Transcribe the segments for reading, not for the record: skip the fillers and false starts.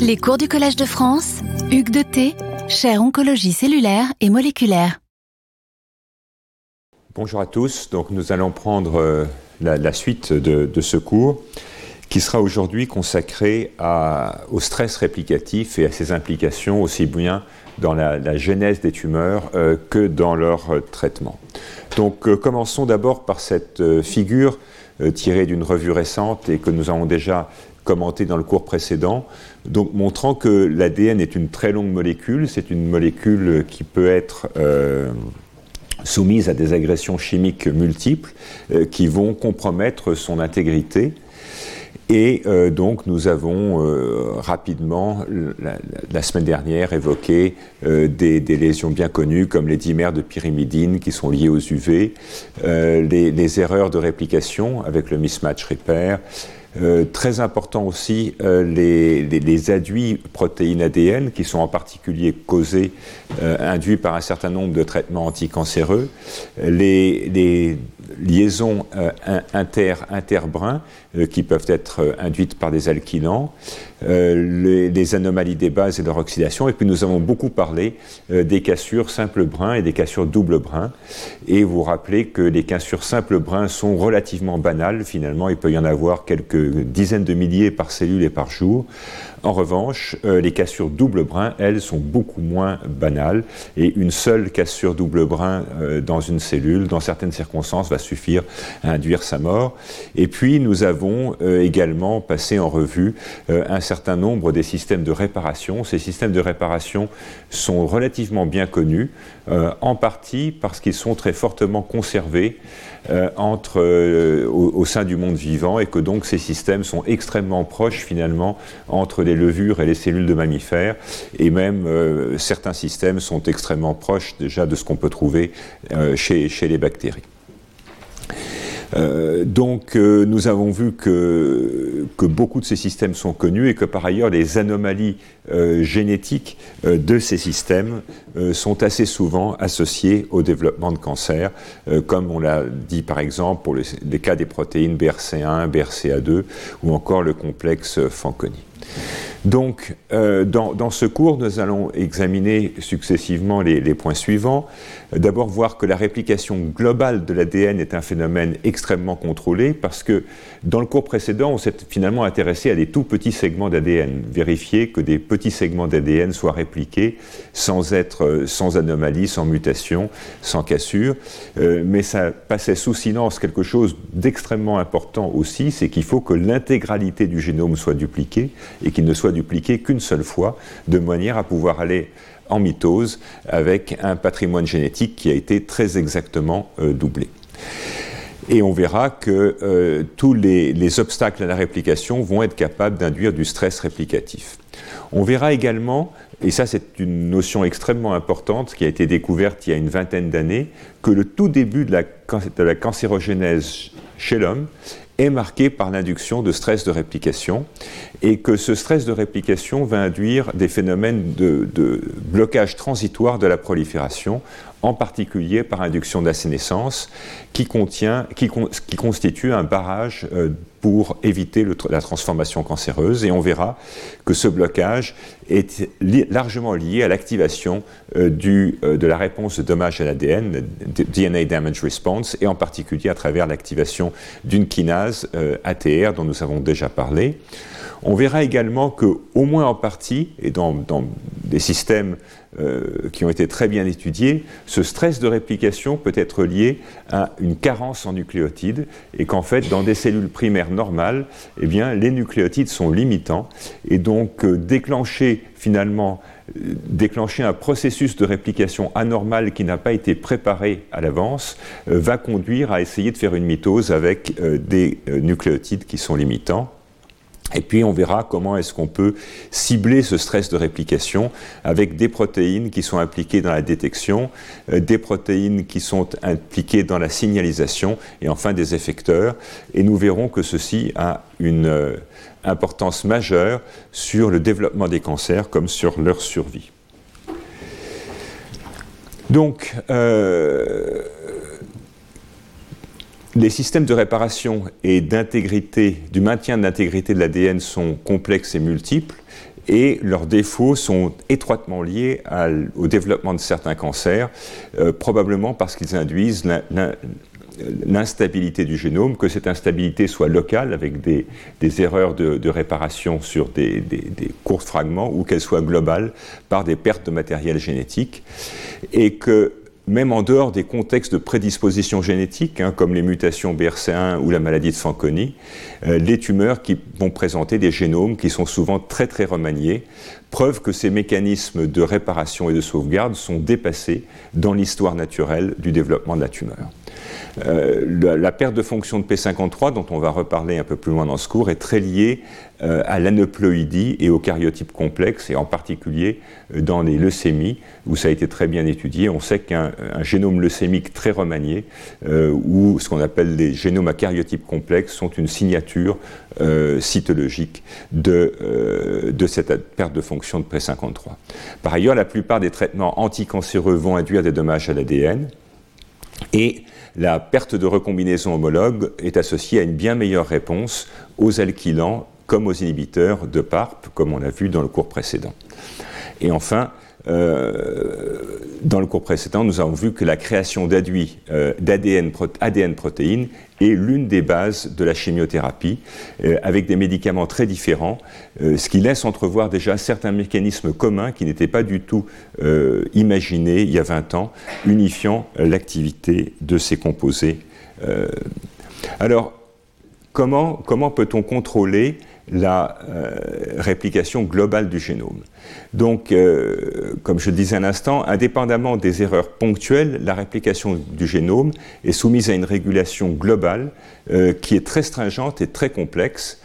Les cours du Collège de France, Hugues de Thé, Chaire Oncologie Cellulaire et Moléculaire. Bonjour à tous, donc nous allons prendre la suite de ce cours qui sera aujourd'hui consacré au stress réplicatif et à ses implications aussi bien dans la genèse des tumeurs que dans leur traitement. Donc commençons d'abord par cette figure tirée d'une revue récente et que nous avons déjà commentée dans le cours précédent, donc montrant que l'ADN est une très longue molécule, c'est une molécule qui peut être soumise à des agressions chimiques multiples qui vont compromettre son intégrité. Et donc nous avons rapidement, la semaine dernière, évoqué des lésions bien connues comme les dimères de pyrimidine qui sont liées aux UV, les erreurs de réplication avec le mismatch repair, très important aussi les adduits protéines ADN qui sont en particulier causés, induits par un certain nombre de traitements anticancéreux, les liaisons interbrins qui peuvent être induites par des alkylants, les anomalies des bases et leur oxydation, et puis nous avons beaucoup parlé des cassures simples brins et des cassures double brins, et vous rappelez que les cassures simples brins sont relativement banales finalement, il peut y en avoir quelques dizaines de milliers par cellule et par jour. En revanche, les cassures double brin, elles, sont beaucoup moins banales, et une seule cassure double brin dans une cellule, dans certaines circonstances, va suffire à induire sa mort. Et puis, nous avons également passé en revue un certain nombre des systèmes de réparation. Ces systèmes de réparation sont relativement bien connus, en partie parce qu'ils sont très fortement conservés au sein du monde vivant, et que donc ces systèmes sont extrêmement proches finalement entre les levures et les cellules de mammifères, et même certains systèmes sont extrêmement proches déjà de ce qu'on peut trouver chez les bactéries. Donc nous avons vu que beaucoup de ces systèmes sont connus et que par ailleurs les anomalies génétiques de ces systèmes sont assez souvent associées au développement de cancer, comme on l'a dit par exemple pour les cas des protéines BRCA1, BRCA2 ou encore le complexe Fanconi. Donc, dans ce cours, nous allons examiner successivement les points suivants. D'abord, voir que la réplication globale de l'ADN est un phénomène extrêmement contrôlé, parce que dans le cours précédent, on s'est finalement intéressé à des tout petits segments d'ADN, vérifier que des petits segments d'ADN soient répliqués sans anomalie, sans mutation, sans cassure. Mais ça passait sous silence quelque chose d'extrêmement important aussi, c'est qu'il faut que l'intégralité du génome soit dupliquée et qu'il ne soit dupliqué qu'une seule fois, de manière à pouvoir aller en mitose avec un patrimoine génétique qui a été très exactement doublé. Et on verra que tous les obstacles à la réplication vont être capables d'induire du stress réplicatif. On verra également, et ça c'est une notion extrêmement importante qui a été découverte il y a une vingtaine d'années, que le tout début de la cancérogénèse chez l'homme est marqué par l'induction de stress de réplication, et que ce stress de réplication va induire des phénomènes de blocage transitoire de la prolifération, en particulier par induction d'assénescence, qui constitue un barrage pour éviter la transformation cancéreuse. Et on verra que ce blocage est largement lié à l'activation de la réponse de dommage à l'ADN, DNA Damage Response, et en particulier à travers l'activation d'une kinase ATR dont nous avons déjà parlé. On verra également qu'au moins en partie, et dans des systèmes qui ont été très bien étudiés, ce stress de réplication peut être lié à une carence en nucléotides, et qu'en fait dans des cellules primaires normales, eh bien, les nucléotides sont limitants, et donc déclencher un processus de réplication anormal qui n'a pas été préparé à l'avance va conduire à essayer de faire une mitose avec des nucléotides qui sont limitants. Et puis on verra comment est-ce qu'on peut cibler ce stress de réplication avec des protéines qui sont impliquées dans la détection, des protéines qui sont impliquées dans la signalisation et enfin des effecteurs. Et nous verrons que ceci a une importance majeure sur le développement des cancers comme sur leur survie. Donc les systèmes de réparation et du maintien de l'intégrité de l'ADN sont complexes et multiples, et leurs défauts sont étroitement liés au développement de certains cancers, probablement parce qu'ils induisent l'instabilité du génome, que cette instabilité soit locale avec des erreurs de réparation sur des courts fragments, ou qu'elle soit globale par des pertes de matériel génétique, et que même en dehors des contextes de prédisposition génétique, comme les mutations BRCA1 ou la maladie de Fanconi, les tumeurs qui vont présenter des génomes qui sont souvent très très remaniés, preuve que ces mécanismes de réparation et de sauvegarde sont dépassés dans l'histoire naturelle du développement de la tumeur. La perte de fonction de P53, dont on va reparler un peu plus loin dans ce cours, est très liée à l'aneuploïdie et au karyotype complexe, et en particulier dans les leucémies, où ça a été très bien étudié. On sait qu'un génome leucémique très remanié, ou ce qu'on appelle les génomes à karyotype complexe, sont une signature cytologique de cette perte de fonction de P53. Par ailleurs, la plupart des traitements anticancéreux vont induire des dommages à l'ADN, et la perte de recombinaison homologue est associée à une bien meilleure réponse aux alkylants comme aux inhibiteurs de PARP, comme on l'a vu dans le cours précédent. Et enfin, dans le cours précédent, nous avons vu que la création d'adduits d'ADN protéines est l'une des bases de la chimiothérapie, avec des médicaments très différents, ce qui laisse entrevoir déjà certains mécanismes communs qui n'étaient pas du tout imaginés il y a 20 ans, unifiant l'activité de ces composés. Alors, comment peut-on contrôler la réplication globale du génome? Donc, comme je le disais à l'instant, indépendamment des erreurs ponctuelles, la réplication du génome est soumise à une régulation globale qui est très stringente et très complexe,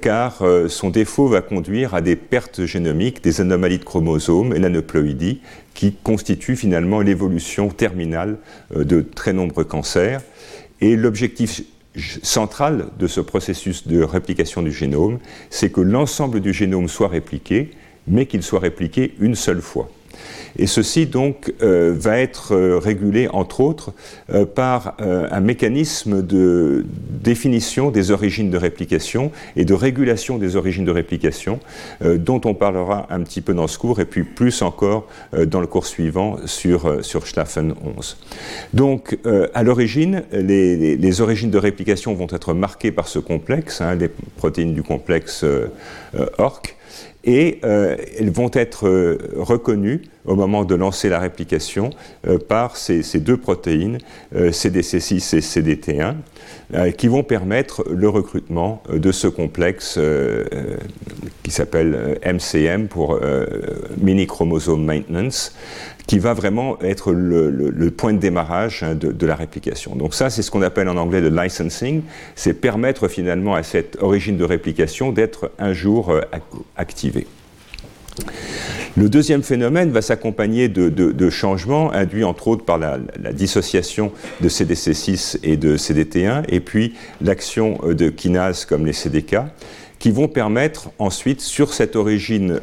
car son défaut va conduire à des pertes génomiques, des anomalies de chromosomes et l'aneuploïdie, qui constituent finalement l'évolution terminale de très nombreux cancers. Et l'objectif central de ce processus de réplication du génome, c'est que l'ensemble du génome soit répliqué, mais qu'il soit répliqué une seule fois. Et ceci donc va être régulé entre autres par un mécanisme de définition des origines de réplication et de régulation des origines de réplication dont on parlera un petit peu dans ce cours et puis plus encore dans le cours suivant sur Schlafen 11. Donc à l'origine, les origines de réplication vont être marquées par ce complexe, les protéines du complexe ORC, et elles vont être reconnues au moment de lancer la réplication par ces deux protéines, CDC6 et CDT1, qui vont permettre le recrutement de ce complexe qui s'appelle MCM pour mini chromosome maintenance, qui va vraiment être le point de démarrage de la réplication. Donc ça, c'est ce qu'on appelle en anglais le licensing, c'est permettre finalement à cette origine de réplication d'être un jour activée. Le deuxième phénomène va s'accompagner de changements induits entre autres par la dissociation de CDC6 et de CDT1 et puis l'action de kinases comme les CDK, qui vont permettre ensuite, sur cette origine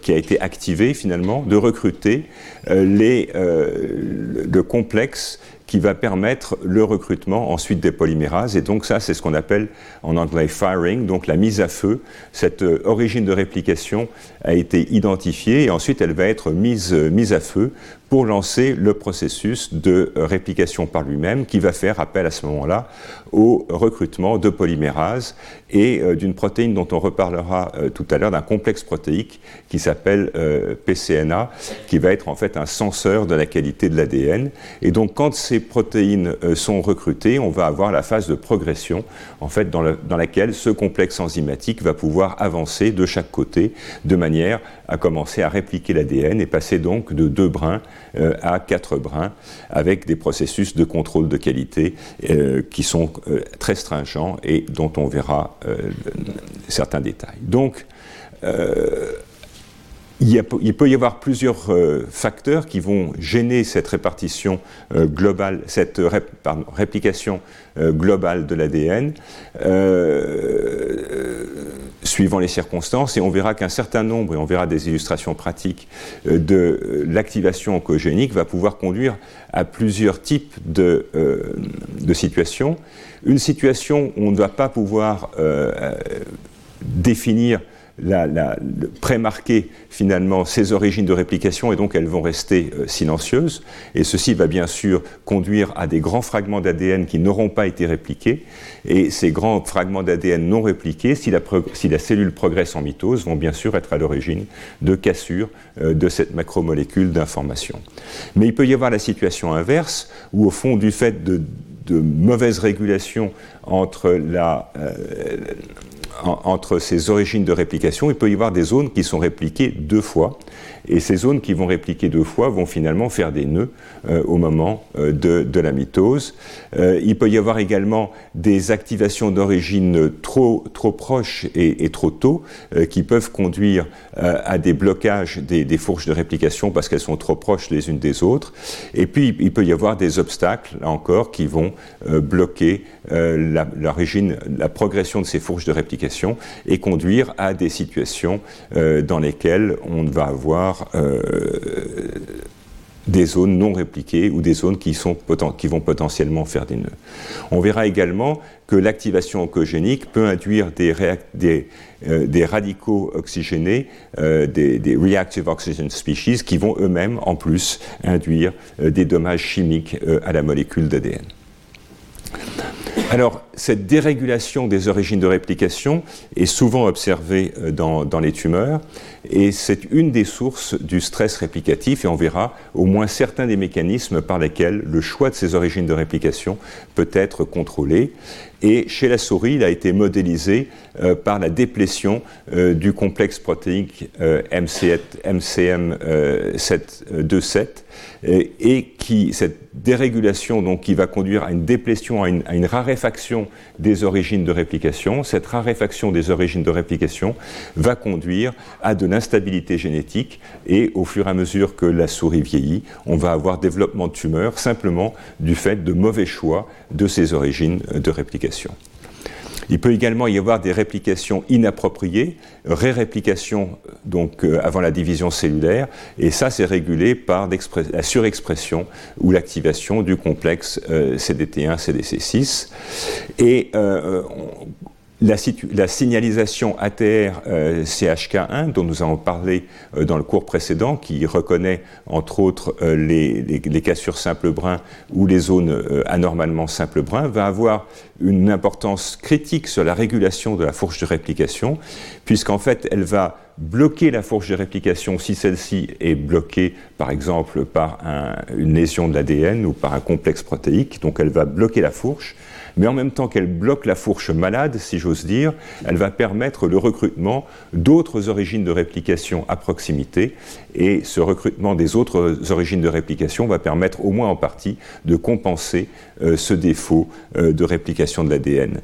qui a été activée finalement, de recruter le complexe qui va permettre le recrutement ensuite des polymérases. Et donc ça, c'est ce qu'on appelle en anglais « firing », donc la mise à feu. Cette origine de réplication a été identifiée et ensuite elle va être mise à feu pour lancer le processus de réplication par lui-même, qui va faire appel à ce moment-là au recrutement de polymérases et d'une protéine dont on reparlera tout à l'heure, d'un complexe protéique qui s'appelle PCNA, qui va être en fait un senseur de la qualité de l'ADN. Et donc quand ces protéines sont recrutées, on va avoir la phase de progression, en fait, dans laquelle ce complexe enzymatique va pouvoir avancer de chaque côté, de manière à commencer à répliquer l'ADN et passer donc de 2 brins à 4 brins, avec des processus de contrôle de qualité qui sont très stringents et dont on verra certains détails. Donc, il peut y avoir plusieurs facteurs qui vont gêner cette répartition globale, réplication globale de l'ADN, suivant les circonstances, et on verra qu'un certain nombre, et on verra des illustrations pratiques de l'activation oncogénique, va pouvoir conduire à plusieurs types de situations. Une situation où on ne va pas pouvoir définir prémarquer finalement ses origines de réplication, et donc elles vont rester silencieuses. Et ceci va bien sûr conduire à des grands fragments d'ADN qui n'auront pas été répliqués. Et ces grands fragments d'ADN non répliqués, si la cellule progresse en mitose, vont bien sûr être à l'origine de cassures de cette macromolécule d'information. Mais il peut y avoir la situation inverse, où au fond, du fait de mauvaise régulation entre ces origines de réplication, il peut y avoir des zones qui sont répliquées deux fois, et ces zones qui vont répliquer deux fois vont finalement faire des nœuds au moment de la mitose. Il peut y avoir également des activations d'origine trop proches et trop tôt qui peuvent conduire à des blocages des fourches de réplication parce qu'elles sont trop proches les unes des autres. Et puis il peut y avoir des obstacles, là encore, qui vont bloquer la progression de ces fourches de réplication et conduire à des situations dans lesquelles on va avoir des zones non répliquées ou des zones qui vont potentiellement faire des nœuds. On verra également que l'activation oncogénique peut induire des radicaux oxygénés, des reactive oxygen species, qui vont eux-mêmes en plus induire des dommages chimiques à la molécule d'ADN. Alors, cette dérégulation des origines de réplication est souvent observée dans les tumeurs, et c'est une des sources du stress réplicatif, et on verra au moins certains des mécanismes par lesquels le choix de ces origines de réplication peut être contrôlé. Et chez la souris, il a été modélisé par la déplétion du complexe protéique MCM2,7, cette dérégulation donc, qui va conduire à une déplétion, à une raréfaction des origines de réplication. Cette raréfaction des origines de réplication va conduire à de l'instabilité génétique, et au fur et à mesure que la souris vieillit, on va avoir développement de tumeurs simplement du fait de mauvais choix de ces origines de réplication. Il peut également y avoir des réplications inappropriées, ré-réplication donc avant la division cellulaire, et ça c'est régulé par la surexpression ou l'activation du complexe CDT1, CDC6. Et la signalisation ATR CHK1, dont nous avons parlé dans le cours précédent, qui reconnaît entre autres les cassures simples brun ou les zones anormalement simples brun, va avoir une importance critique sur la régulation de la fourche de réplication, puisqu'en fait elle va bloquer la fourche de réplication si celle-ci est bloquée par exemple par une lésion de l'ADN ou par un complexe protéique. Donc elle va bloquer la fourche, mais en même temps qu'elle bloque la fourche malade, si j'ose dire, elle va permettre le recrutement d'autres origines de réplication à proximité, et ce recrutement des autres origines de réplication va permettre au moins en partie de compenser ce défaut de réplication de l'ADN.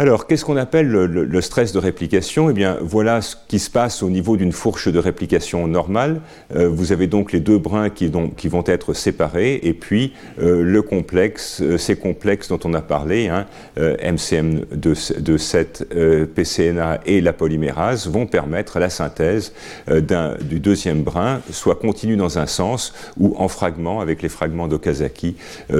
Alors, qu'est-ce qu'on appelle le stress de réplication ? Eh bien, voilà ce qui se passe au niveau d'une fourche de réplication normale. Vous avez donc les deux brins qui vont être séparés, et puis le complexe, ces complexes dont on a parlé, MCM2,7, PCNA et la polymérase, vont permettre la synthèse du deuxième brin, soit continu dans un sens, ou en fragments, avec les fragments d'Okazaki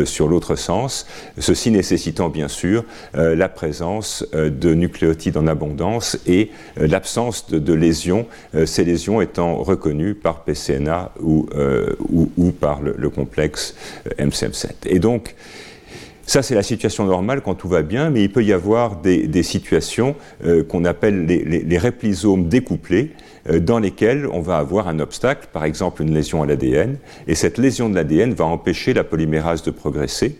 sur l'autre sens, ceci nécessitant bien sûr la présence de nucléotides en abondance et l'absence de lésions, ces lésions étant reconnues par PCNA ou par le complexe MCM7. Et donc, ça c'est la situation normale quand tout va bien, mais il peut y avoir des situations qu'on appelle les réplisomes découplés, dans lesquelles on va avoir un obstacle, par exemple une lésion à l'ADN, et cette lésion de l'ADN va empêcher la polymérase de progresser,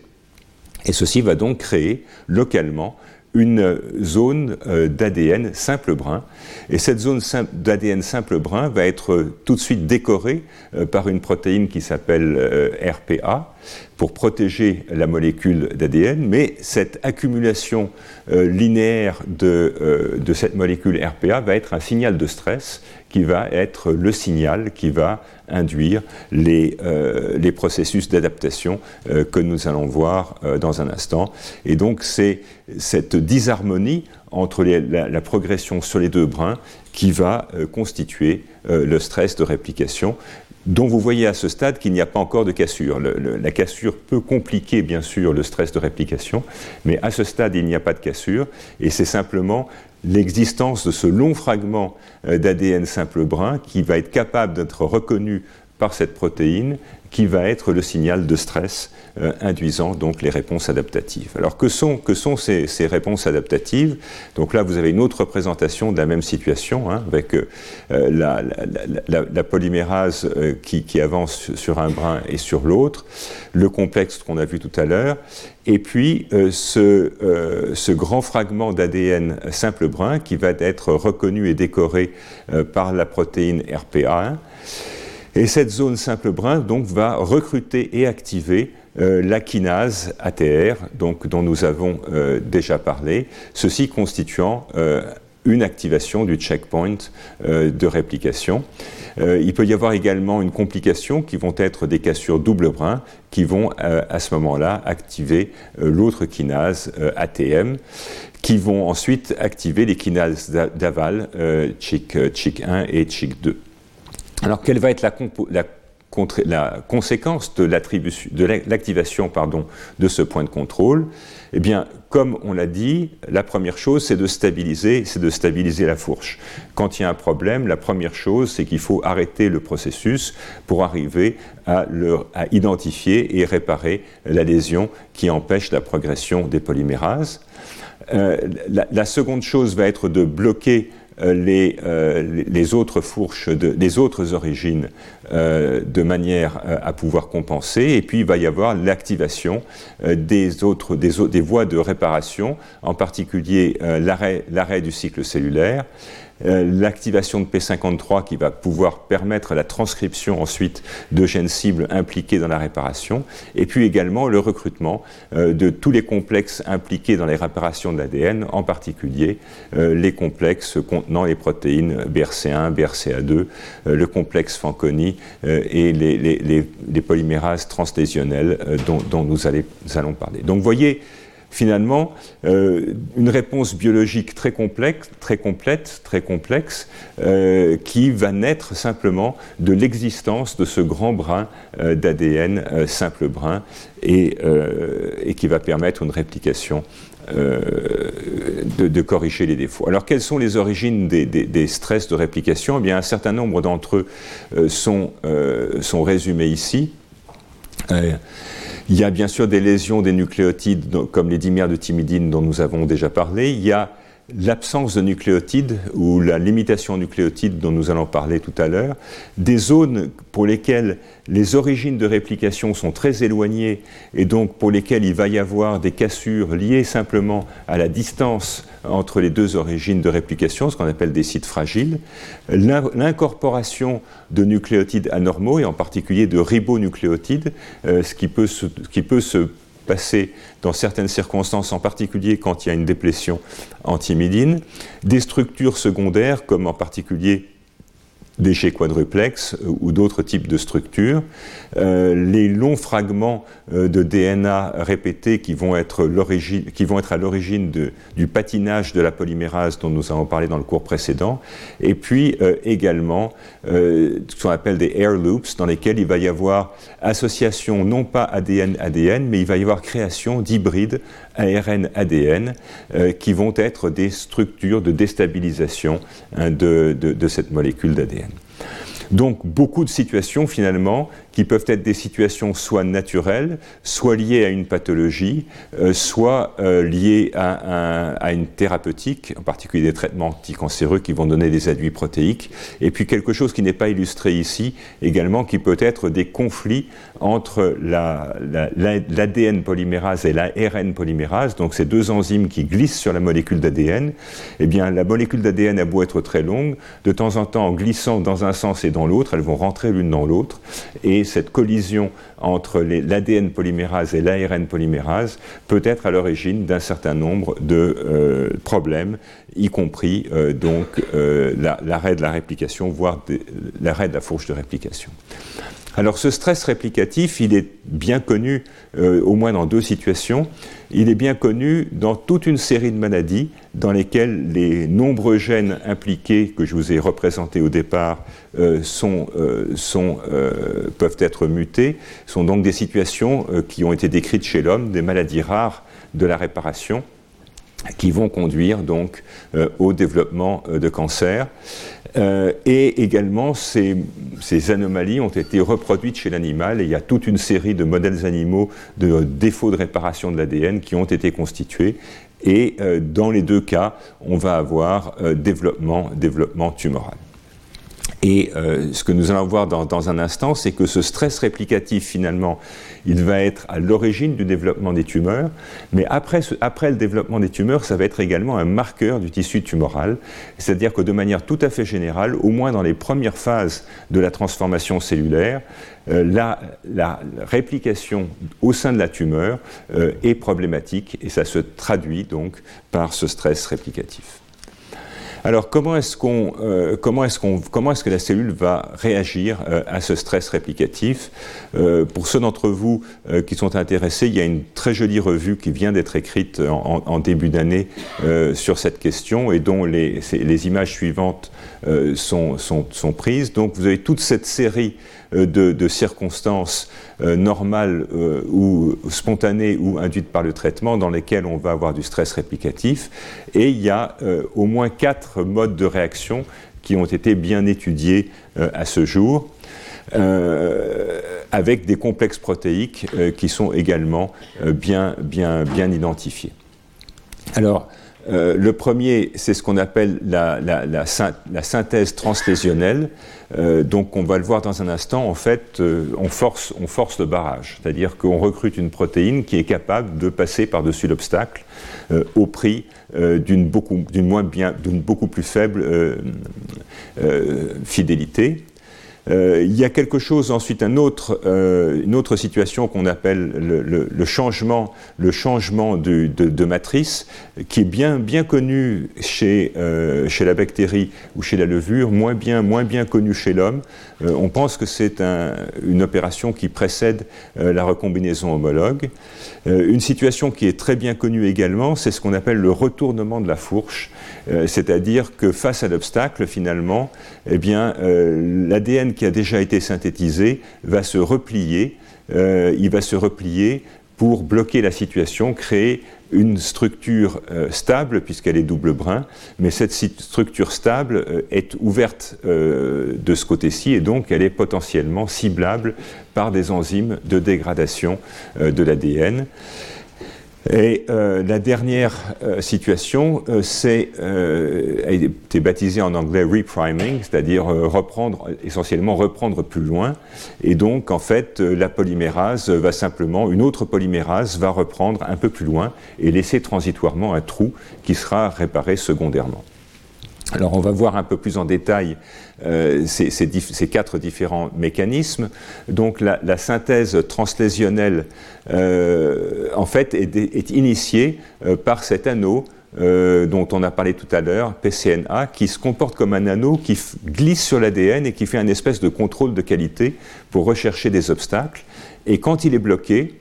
et ceci va donc créer localement une zone d'ADN simple brun, et cette zone d'ADN simple brun va être tout de suite décorée par une protéine qui s'appelle RPA pour protéger la molécule d'ADN, mais cette accumulation linéaire de cette molécule RPA va être un signal de stress qui va être le signal qui va induire les processus d'adaptation que nous allons voir dans un instant. Et donc c'est cette disharmonie entre la progression sur les deux brins qui va constituer le stress de réplication, dont vous voyez à ce stade qu'il n'y a pas encore de cassure. La cassure peut compliquer, bien sûr, le stress de réplication, mais à ce stade, il n'y a pas de cassure, et c'est simplement l'existence de ce long fragment d'ADN simple brun qui va être capable d'être reconnu par cette protéine qui va être le signal de stress induisant donc les réponses adaptatives. Alors que sont ces réponses adaptatives? Donc là vous avez une autre représentation de la même situation hein, avec la polymérase qui avance sur un brin et sur l'autre, le complexe qu'on a vu tout à l'heure, et puis ce grand fragment d'ADN simple brin qui va être reconnu et décoré par la protéine RPA1. Et cette zone simple brin donc, va recruter et activer la kinase ATR, donc, dont nous avons déjà parlé, ceci constituant une activation du checkpoint de réplication. Il peut y avoir également une complication qui vont être des cassures double brin qui vont à ce moment-là activer l'autre kinase ATM, qui vont ensuite activer les kinases d'aval CHK1 et CHK2. Alors, quelle va être la conséquence de l'activation de ce point de contrôle? Eh bien, comme on l'a dit, la première chose, c'est de stabiliser la fourche. Quand il y a un problème, la première chose, c'est qu'il faut arrêter le processus pour arriver à identifier et réparer la lésion qui empêche la progression des polymérases. La seconde chose va être de bloquer les autres fourches, les autres origines de manière à pouvoir compenser, et puis il va y avoir l'activation des voies de réparation, en particulier l'arrêt du cycle cellulaire, l'activation de P53 qui va pouvoir permettre la transcription ensuite de gènes cibles impliqués dans la réparation, et puis également le recrutement de tous les complexes impliqués dans les réparations de l'ADN, en particulier les complexes contenant les protéines BRCA1, BRCA2, le complexe Fanconi et les polymérases translésionnelles dont nous allons parler. Donc vous voyez, finalement, une réponse biologique très complexe, qui va naître simplement de l'existence de ce grand brin d'ADN simple brin et qui va permettre une réplication de corriger les défauts. Alors, quelles sont les origines des stress de réplication? Eh bien, un certain nombre d'entre eux sont résumés ici. Il y a bien sûr des lésions des nucléotides comme les dimères de thymidine dont nous avons déjà parlé. Il y a l'absence de nucléotides ou la limitation nucléotide dont nous allons parler tout à l'heure. Des zones pour lesquelles les origines de réplication sont très éloignées et donc pour lesquelles il va y avoir des cassures liées simplement à la distance entre les deux origines de réplication, ce qu'on appelle des sites fragiles, l'incorporation de nucléotides anormaux et en particulier de ribonucléotides, ce qui peut se passer dans certaines circonstances, en particulier quand il y a une déplétion en thymidine, des structures secondaires comme en particulier déchets quadruplexes ou d'autres types de structures, les longs fragments de DNA répétés qui vont être à l'origine du patinage de la polymérase dont nous avons parlé dans le cours précédent, et puis également ce qu'on appelle des air loops dans lesquels il va y avoir association non pas ADN-ADN, mais il va y avoir création d'hybrides ARN-ADN qui vont être des structures de déstabilisation de cette molécule d'ADN. Donc beaucoup de situations finalement qui peuvent être des situations soit naturelles, soit liées à une pathologie, soit liées à une thérapeutique, en particulier des traitements anticancéreux qui vont donner des adduits protéiques, et puis quelque chose qui n'est pas illustré ici également, qui peut être des conflits entre l'ADN polymérase et l'ARN polymérase, donc ces deux enzymes qui glissent sur la molécule d'ADN. Eh bien, la molécule d'ADN a beau être très longue, de temps en temps en glissant dans un sens et dans l'autre, elles vont rentrer l'une dans l'autre, et cette collision entre l'ADN polymérase et l'ARN polymérase peut être à l'origine d'un certain nombre de problèmes, y compris l'arrêt de la réplication, voire l'arrêt de la fourche de réplication. Alors ce stress réplicatif, il est bien connu, au moins dans deux situations. Il est bien connu dans toute une série de maladies dans lesquelles les nombreux gènes impliqués que je vous ai représentés au départ peuvent être mutés, sont donc des situations qui ont été décrites chez l'homme, des maladies rares de la réparation, qui vont conduire donc au développement de cancer. Et également, ces anomalies ont été reproduites chez l'animal, et il y a toute une série de modèles animaux de défauts de réparation de l'ADN qui ont été constitués. Et dans les deux cas, on va avoir développement tumoral. Et ce que nous allons voir dans un instant, c'est que ce stress réplicatif, finalement, il va être à l'origine du développement des tumeurs, mais après le développement des tumeurs, ça va être également un marqueur du tissu tumoral, c'est-à-dire que de manière tout à fait générale, au moins dans les premières phases de la transformation cellulaire, la réplication au sein de la tumeur est problématique, et ça se traduit donc par ce stress réplicatif. Alors, comment est-ce que la cellule va réagir à ce stress réplicatif ? Pour ceux d'entre vous qui sont intéressés, il y a une très jolie revue qui vient d'être écrite en début d'année sur cette question, et dont les images suivantes sont prises. Donc, vous avez toute cette série de circonstances normales ou spontanées ou induites par le traitement dans lesquelles on va avoir du stress réplicatif, et il y a au moins 4 modes de réaction qui ont été bien étudiés à ce jour, avec des complexes protéiques qui sont également bien identifiés. Alors, le premier, c'est ce qu'on appelle la synthèse translésionnelle. Donc, on va le voir dans un instant. En fait, on force le barrage, c'est-à-dire qu'on recrute une protéine qui est capable de passer par-dessus l'obstacle au prix d'une beaucoup plus faible fidélité. Il y a quelque chose ensuite, une autre situation qu'on appelle le changement de matrice, qui est bien connu chez la bactérie ou chez la levure, moins bien connu chez l'homme. On pense que c'est une opération qui précède la recombinaison homologue. Une situation qui est très bien connue également, c'est ce qu'on appelle le retournement de la fourche, c'est-à-dire que face à l'obstacle, finalement, l'ADN qui a déjà été synthétisé va se replier. Il va se replier pour bloquer la situation, créer une structure stable, puisqu'elle est double brin, mais cette structure stable est ouverte de ce côté-ci, et donc elle est potentiellement ciblable par des enzymes de dégradation de l'ADN. Et la dernière situation, a été baptisée en anglais repriming, c'est-à-dire essentiellement reprendre plus loin. Et donc, en fait, la polymérase va simplement, une autre polymérase va reprendre un peu plus loin et laisser transitoirement un trou qui sera réparé secondairement. Alors, on va voir un peu plus en détail ces 4 différents mécanismes. Donc, la synthèse translésionnelle, en fait, est initiée par cet anneau dont on a parlé tout à l'heure, PCNA, qui se comporte comme un anneau qui glisse sur l'ADN et qui fait une espèce de contrôle de qualité pour rechercher des obstacles. Et quand il est bloqué,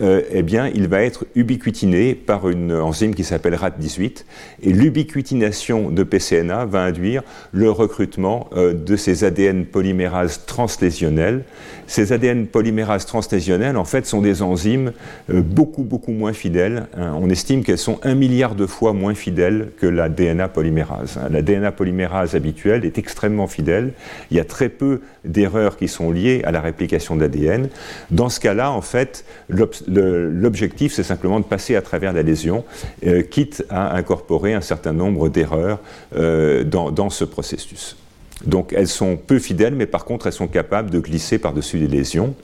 il va être ubiquitiné par une enzyme qui s'appelle RAT18, et l'ubiquitination de PCNA va induire le recrutement de ces ADN polymérases translésionnelles. Ces ADN polymérases translésionnelles, en fait, sont des enzymes beaucoup moins fidèles. On estime qu'elles sont 1 milliard de fois moins fidèles que la DNA polymérase. La DNA polymérase habituelle est extrêmement fidèle. Il y a très peu d'erreurs qui sont liées à la réplication de l'ADN. Dans ce cas-là, en fait, l'objectif, c'est simplement de passer à travers la lésion, quitte à incorporer un certain nombre d'erreurs dans ce processus. Donc elles sont peu fidèles, mais par contre elles sont capables de glisser par-dessus les lésions.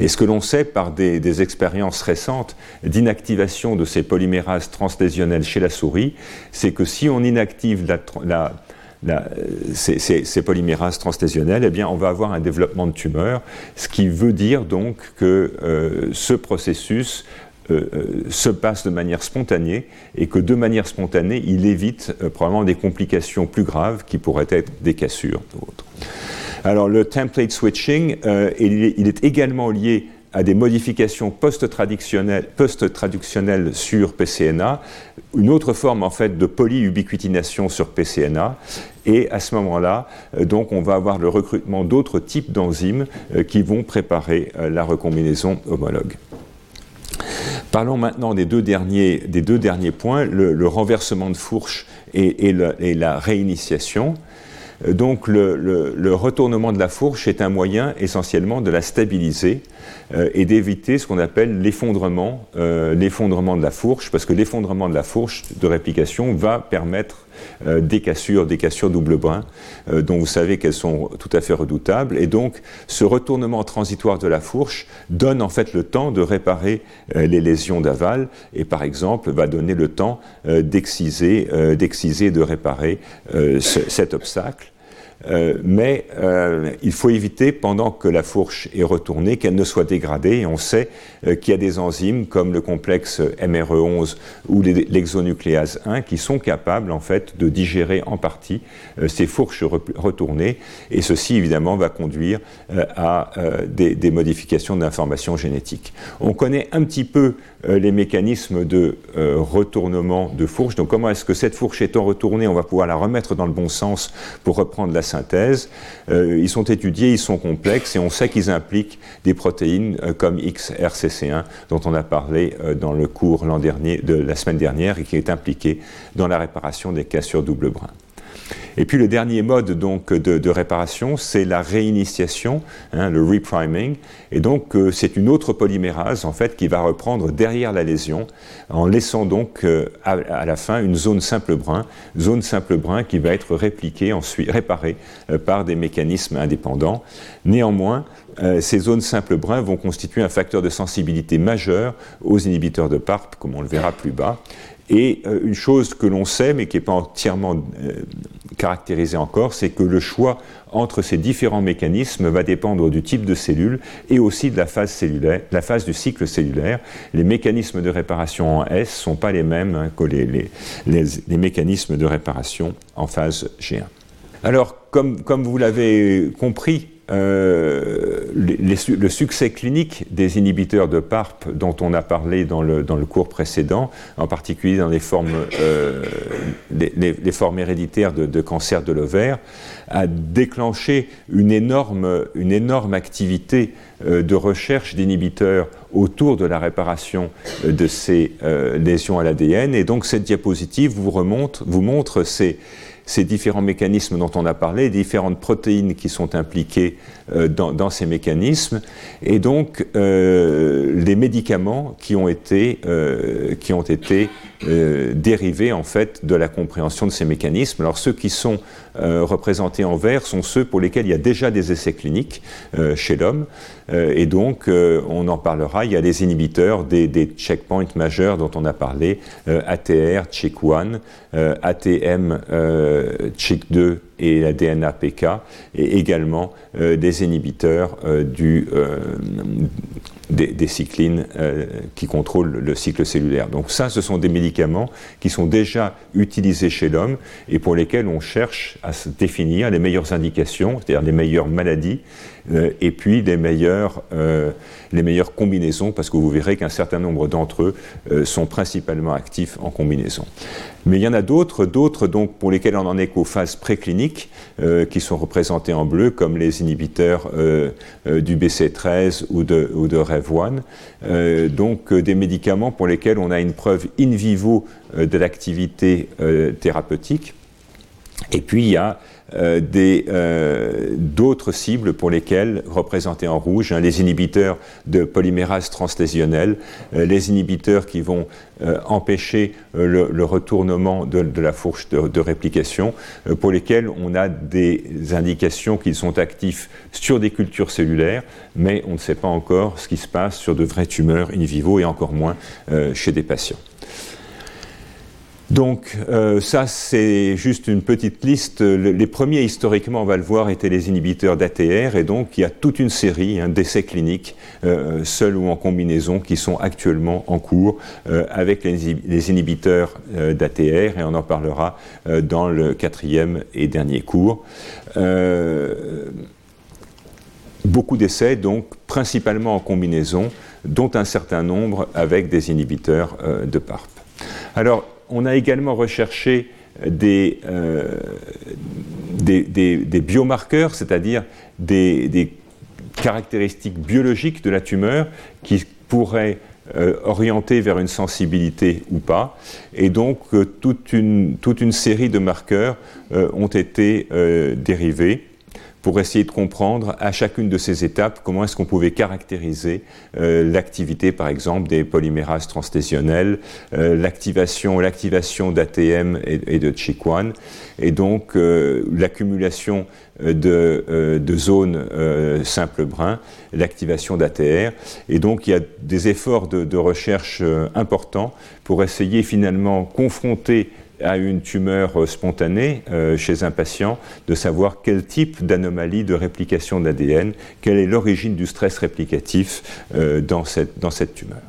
Et ce que l'on sait par des expériences récentes d'inactivation de ces polymérases translésionnelles chez la souris, c'est que si on inactive ces polymérases translésionnelles, eh bien, on va avoir un développement de tumeur, ce qui veut dire donc que ce processus se passe de manière spontanée, et que de manière spontanée, il évite probablement des complications plus graves qui pourraient être des cassures ou autres. Alors le template switching, il est également lié à des modifications post-traductionnelles sur PCNA, une autre forme en fait de polyubiquitination sur PCNA, et à ce moment-là, donc on va avoir le recrutement d'autres types d'enzymes qui vont préparer la recombinaison homologue. Parlons maintenant des deux derniers points, le renversement de fourche et la réinitiation. Donc le retournement de la fourche est un moyen essentiellement de la stabiliser et d'éviter ce qu'on appelle l'effondrement de la fourche, parce que l'effondrement de la fourche de réplication va permettre des cassures double brin, dont vous savez qu'elles sont tout à fait redoutables, et donc ce retournement transitoire de la fourche donne en fait le temps de réparer les lésions d'aval, et par exemple va donner le temps d'exciser et de réparer cet obstacle. Mais il faut éviter, pendant que la fourche est retournée, qu'elle ne soit dégradée. Et on sait qu'il y a des enzymes comme le complexe MRE11 ou l'exonucléase 1 qui sont capables en fait de digérer en partie ces fourches retournées. Et ceci évidemment va conduire à des modifications d'informations génétiques. On connaît un petit peu les mécanismes de retournement de fourche. Donc comment est-ce que cette fourche étant retournée, on va pouvoir la remettre dans le bon sens pour reprendre la synthèse. Ils sont étudiés, ils sont complexes et on sait qu'ils impliquent des protéines comme XRCC1 dont on a parlé dans le cours la semaine dernière et qui est impliqué dans la réparation des cassures double brin. Et puis le dernier mode donc, de réparation, c'est la réinitiation, le repriming. Et donc c'est une autre polymérase en fait qui va reprendre derrière la lésion, en laissant donc à la fin une zone simple brin qui va être réparée par des mécanismes indépendants. Néanmoins, ces zones simples brins vont constituer un facteur de sensibilité majeur aux inhibiteurs de PARP, comme on le verra plus bas. Et une chose que l'on sait, mais qui n'est pas entièrement caractérisée encore, c'est que le choix entre ces différents mécanismes va dépendre du type de cellule et aussi de la phase du cycle cellulaire. Les mécanismes de réparation en S ne sont pas les mêmes que les mécanismes de réparation en phase G1. Alors, comme vous l'avez compris, le succès clinique des inhibiteurs de PARP dont on a parlé dans le cours précédent, en particulier dans les formes héréditaires de cancer de l'ovaire, a déclenché une énorme activité de recherche d'inhibiteurs autour de la réparation de ces lésions à l'ADN. Et donc cette diapositive vous montre ces différents mécanismes dont on a parlé, différentes protéines qui sont impliquées dans ces mécanismes, et donc les médicaments qui ont été dérivés en fait de la compréhension de ces mécanismes. Alors ceux qui sont représentés en vert sont ceux pour lesquels il y a déjà des essais cliniques chez l'homme, et donc on en parlera. Il y a des inhibiteurs des checkpoints majeurs dont on a parlé, ATR, CHK1, ATM, CHK2 et la DNA-PK, et également des inhibiteurs des cyclines qui contrôlent le cycle cellulaire. Donc ça, ce sont des médicaments qui sont déjà utilisés chez l'homme et pour lesquels on cherche à définir les meilleures indications, c'est-à-dire les meilleures maladies, et puis les meilleures combinaisons, parce que vous verrez qu'un certain nombre d'entre eux sont principalement actifs en combinaison. Mais il y en a d'autres donc, pour lesquels on en est qu'aux phases précliniques, qui sont représentés en bleu, comme les inhibiteurs du BC13 ou de REV1, donc des médicaments pour lesquels on a une preuve in vivo de l'activité thérapeutique. Et puis il y a d'autres cibles pour lesquelles, représentées en rouge, les inhibiteurs de polymérase translésionnelle, les inhibiteurs qui vont empêcher le retournement de la fourche de réplication, pour lesquels on a des indications qu'ils sont actifs sur des cultures cellulaires, mais on ne sait pas encore ce qui se passe sur de vraies tumeurs in vivo et encore moins chez des patients. Donc ça c'est juste une petite liste. Les premiers historiquement, on va le voir, étaient les inhibiteurs d'ATR, et donc il y a toute une série d'essais cliniques, seuls ou en combinaison, qui sont actuellement en cours avec les inhibiteurs d'ATR, et on en parlera dans le quatrième et dernier cours. beaucoup d'essais, donc principalement en combinaison, dont un certain nombre avec des inhibiteurs de PARP. Alors, on a également recherché des biomarqueurs, c'est-à-dire des caractéristiques biologiques de la tumeur qui pourraient orienter vers une sensibilité ou pas. Et donc, toute une série de marqueurs ont été dérivés pour essayer de comprendre à chacune de ces étapes comment est-ce qu'on pouvait caractériser l'activité, par exemple, des polymérases translésionnelles, l'activation d'ATM et de CHK1, et donc l'accumulation de zones simples brun, l'activation d'ATR. Et donc il y a des efforts de recherche importants pour essayer finalement de confronter à une tumeur spontanée chez un patient, de savoir quel type d'anomalie de réplication d'ADN, quelle est l'origine du stress réplicatif dans cette tumeur.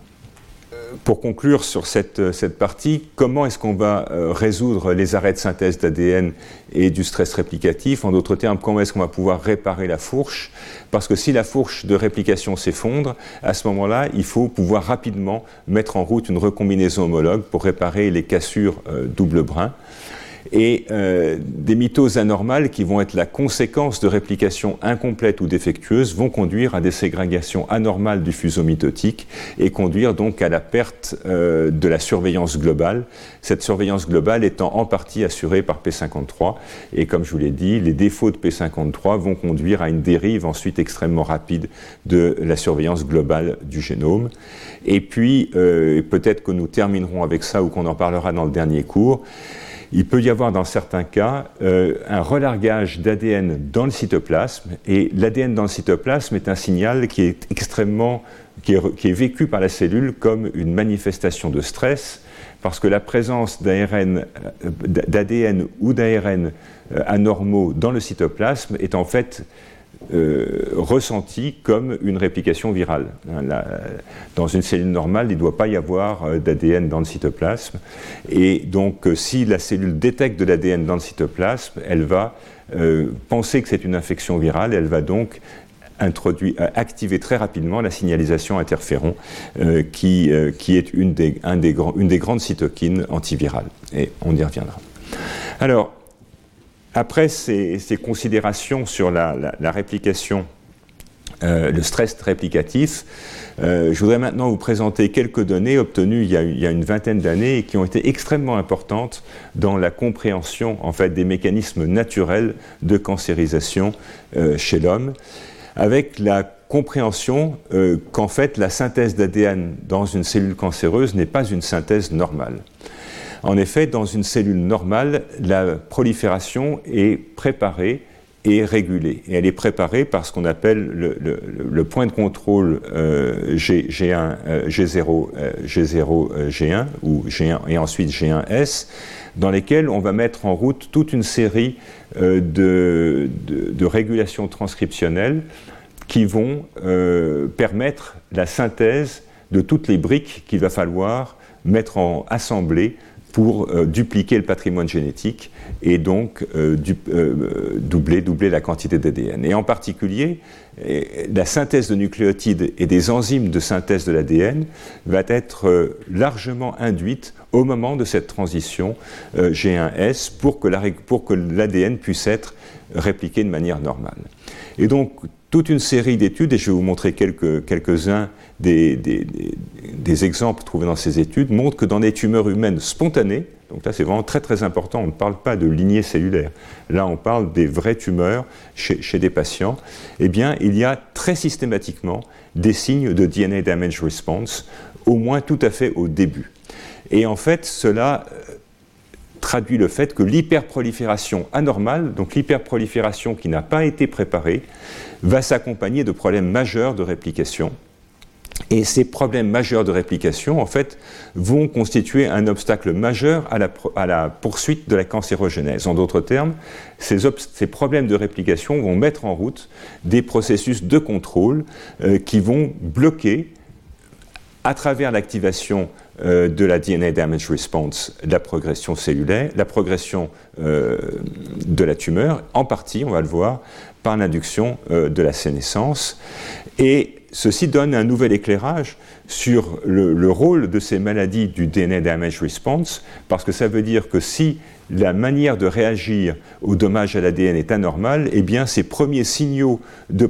Pour conclure sur cette partie, comment est-ce qu'on va résoudre les arrêts de synthèse d'ADN et du stress réplicatif? En d'autres termes, comment est-ce qu'on va pouvoir réparer la fourche? Parce que si la fourche de réplication s'effondre, à ce moment-là, il faut pouvoir rapidement mettre en route une recombinaison homologue pour réparer les cassures double brin. Et des mitoses anormales qui vont être la conséquence de réplications incomplètes ou défectueuses vont conduire à des ségrégations anormales du fuseau mitotique et conduire donc à la perte de la surveillance globale, cette surveillance globale étant en partie assurée par P53. Et comme je vous l'ai dit, les défauts de P53 vont conduire à une dérive ensuite extrêmement rapide de la surveillance globale du génome. Et puis, peut-être que nous terminerons avec ça ou qu'on en parlera dans le dernier cours, il peut y avoir dans certains cas un relargage d'ADN dans le cytoplasme, et l'ADN dans le cytoplasme est un signal qui est extrêmement, qui est vécu par la cellule comme une manifestation de stress, parce que la présence d'ADN ou d'ARN anormaux dans le cytoplasme est en fait ressenti comme une réplication virale. Dans une cellule normale, il ne doit pas y avoir d'ADN dans le cytoplasme. Et donc, si la cellule détecte de l'ADN dans le cytoplasme, elle va penser que c'est une infection virale, elle va donc activer très rapidement la signalisation interféron qui est une des grandes cytokines antivirales. Et on y reviendra. Alors, après ces considérations sur la réplication, le stress réplicatif, je voudrais maintenant vous présenter quelques données obtenues il y a une vingtaine d'années et qui ont été extrêmement importantes dans la compréhension en fait, des mécanismes naturels de cancérisation chez l'homme, avec la compréhension qu'en fait la synthèse d'ADN dans une cellule cancéreuse n'est pas une synthèse normale. En effet, dans une cellule normale, la prolifération est préparée et régulée. Et elle est préparée par ce qu'on appelle le point de contrôle G1, G0, G1, ou G1 et ensuite G1S, dans lesquels on va mettre en route toute une série de régulations transcriptionnelles qui vont permettre la synthèse de toutes les briques qu'il va falloir mettre en assemblée pour dupliquer le patrimoine génétique et donc doubler la quantité d'ADN. Et en particulier, la synthèse de nucléotides et des enzymes de synthèse de l'ADN va être largement induite au moment de cette transition G1S pour que l'ADN puisse être répliqué de manière normale. Et donc, toute une série d'études, et je vais vous montrer quelques-uns des exemples trouvés dans ces études, montrent que dans des tumeurs humaines spontanées, donc là c'est vraiment très très important, on ne parle pas de lignées cellulaires, là on parle des vraies tumeurs chez des patients, eh bien il y a très systématiquement des signes de DNA Damage Response, au moins tout à fait au début. Et en fait, cela traduit le fait que l'hyperprolifération anormale, donc l'hyperprolifération qui n'a pas été préparée, va s'accompagner de problèmes majeurs de réplication. Et ces problèmes majeurs de réplication, en fait, vont constituer un obstacle majeur à la poursuite de la cancérogénèse. En d'autres termes, ces problèmes de réplication vont mettre en route des processus de contrôle qui vont bloquer, à travers l'activation de la DNA Damage Response, la progression cellulaire, la progression de la tumeur, en partie, on va le voir, par l'induction de la sénescence. Et ceci donne un nouvel éclairage sur le rôle de ces maladies du DNA Damage Response, parce que ça veut dire que si la manière de réagir au dommage à l'ADN est anormale, eh bien ces premiers signaux de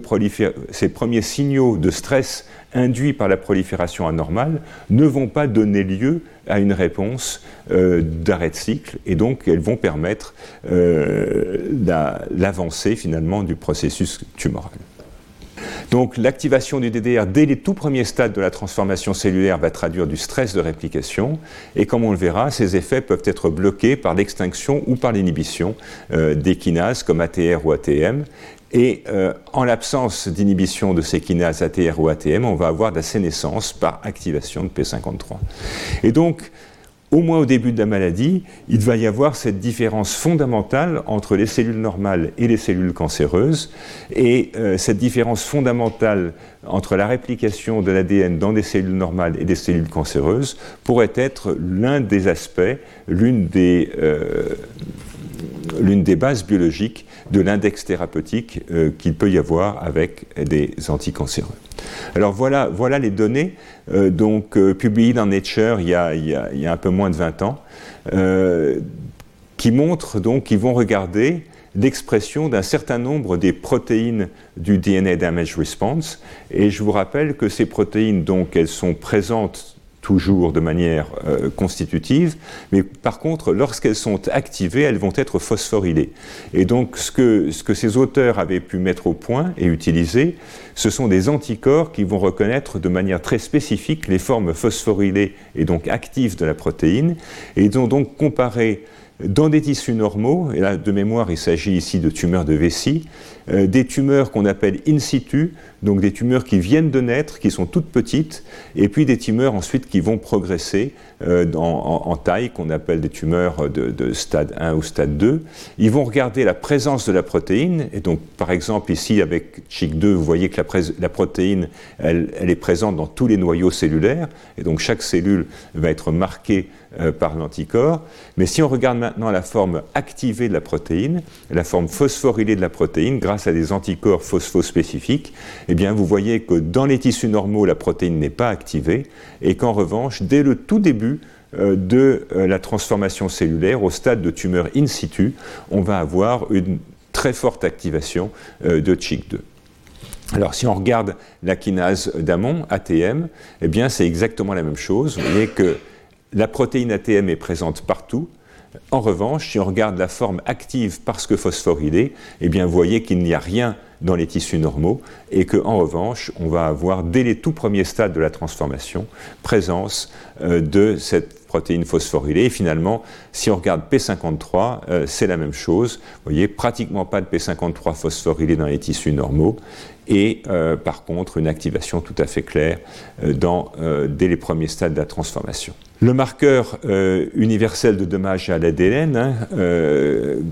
stress induits par la prolifération anormale ne vont pas donner lieu à une réponse d'arrêt de cycle, et donc elles vont permettre l'avancée finalement du processus tumoral. Donc l'activation du DDR dès les tout premiers stades de la transformation cellulaire va traduire du stress de réplication, et comme on le verra, ces effets peuvent être bloqués par l'extinction ou par l'inhibition des kinases comme ATR ou ATM, et en l'absence d'inhibition de ces kinases ATR ou ATM, on va avoir de la sénescence par activation de P53. Et donc, au moins au début de la maladie, il va y avoir cette différence fondamentale entre les cellules normales et les cellules cancéreuses, et cette différence fondamentale entre la réplication de l'ADN dans des cellules normales et des cellules cancéreuses pourrait être l'un des aspects, l'une des bases biologiques de l'index thérapeutique qu'il peut y avoir avec des anticancéreux. Alors voilà les données publiées dans Nature il y a un peu moins de 20 ans, qui montrent donc qu'ils vont regarder l'expression d'un certain nombre des protéines du DNA Damage Response. Et je vous rappelle que ces protéines, donc, elles sont présentes toujours de manière constitutive, mais par contre, lorsqu'elles sont activées, elles vont être phosphorylées. Et donc, ce que ces auteurs avaient pu mettre au point et utiliser, ce sont des anticorps qui vont reconnaître de manière très spécifique les formes phosphorylées et donc actives de la protéine. Et ils ont donc comparé dans des tissus normaux, et là de mémoire il s'agit ici de tumeurs de vessie, des tumeurs qu'on appelle in situ, donc des tumeurs qui viennent de naître, qui sont toutes petites, et puis des tumeurs ensuite qui vont progresser en taille, qu'on appelle des tumeurs de stade 1 ou stade 2. Ils vont regarder la présence de la protéine, et donc par exemple ici avec CHK2, vous voyez que la protéine elle est présente dans tous les noyaux cellulaires, et donc chaque cellule va être marquée par l'anticorps. Mais si on regarde maintenant la forme activée de la protéine, la forme phosphorylée de la protéine, grâce à des anticorps phosphospécifiques, eh bien vous voyez que dans les tissus normaux, la protéine n'est pas activée, et qu'en revanche, dès le tout début de la transformation cellulaire, au stade de tumeur in situ, on va avoir une très forte activation de CHK2. Alors si on regarde la kinase d'amont, ATM, eh bien c'est exactement la même chose. Vous voyez que la protéine ATM est présente partout. En revanche, si on regarde la forme active parce que phosphorylée, eh bien vous voyez qu'il n'y a rien dans les tissus normaux, et qu'en revanche, on va avoir dès les tout premiers stades de la transformation présence de cette protéine phosphorylée. Et finalement, si on regarde P53, c'est la même chose. Vous voyez, pratiquement pas de P53 phosphorylée dans les tissus normaux, et par contre, une activation tout à fait claire dès les premiers stades de la transformation. Le marqueur universel de dommage à l'ADN,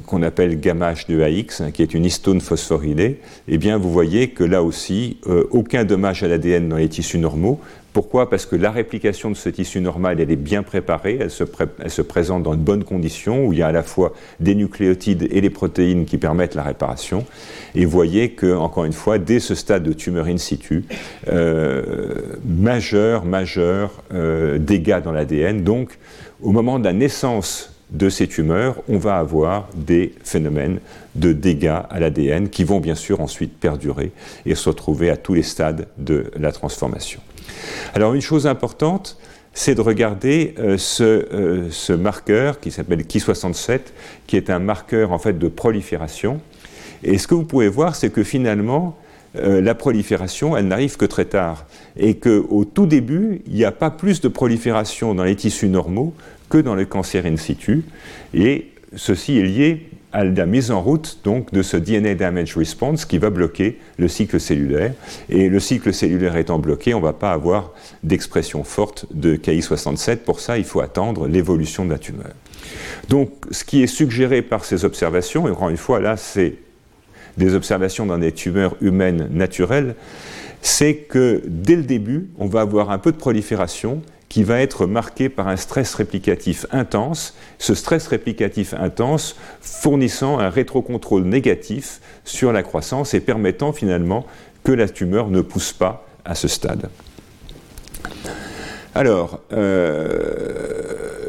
qu'on appelle gamma H2AX, qui est une histone phosphorylée, eh bien vous voyez que là aussi, aucun dommage à l'ADN dans les tissus normaux. Pourquoi ? Parce que la réplication de ce tissu normal, elle est bien préparée, elle se présente dans de bonnes conditions, où il y a à la fois des nucléotides et les protéines qui permettent la réparation. Et vous voyez que, encore une fois, dès ce stade de tumeur in situ, majeur dégâts dans l'ADN. Donc, au moment de la naissance de ces tumeurs, on va avoir des phénomènes de dégâts à l'ADN qui vont bien sûr ensuite perdurer et se retrouver à tous les stades de la transformation. Alors une chose importante, c'est de regarder ce marqueur qui s'appelle Ki67, qui est un marqueur en fait de prolifération. Et ce que vous pouvez voir, c'est que finalement, la prolifération, elle n'arrive que très tard. Et qu'au tout début, il n'y a pas plus de prolifération dans les tissus normaux que dans le cancer in situ. Et ceci est lié à la mise en route donc de ce DNA Damage Response qui va bloquer le cycle cellulaire. Et le cycle cellulaire étant bloqué, on ne va pas avoir d'expression forte de Ki67. Pour ça, il faut attendre l'évolution de la tumeur. Donc, ce qui est suggéré par ces observations, et encore une fois, là, c'est des observations dans des tumeurs humaines naturelles, c'est que dès le début, on va avoir un peu de prolifération qui va être marqué par un stress réplicatif intense, ce stress réplicatif intense fournissant un rétrocontrôle négatif sur la croissance et permettant finalement que la tumeur ne pousse pas à ce stade. Alors,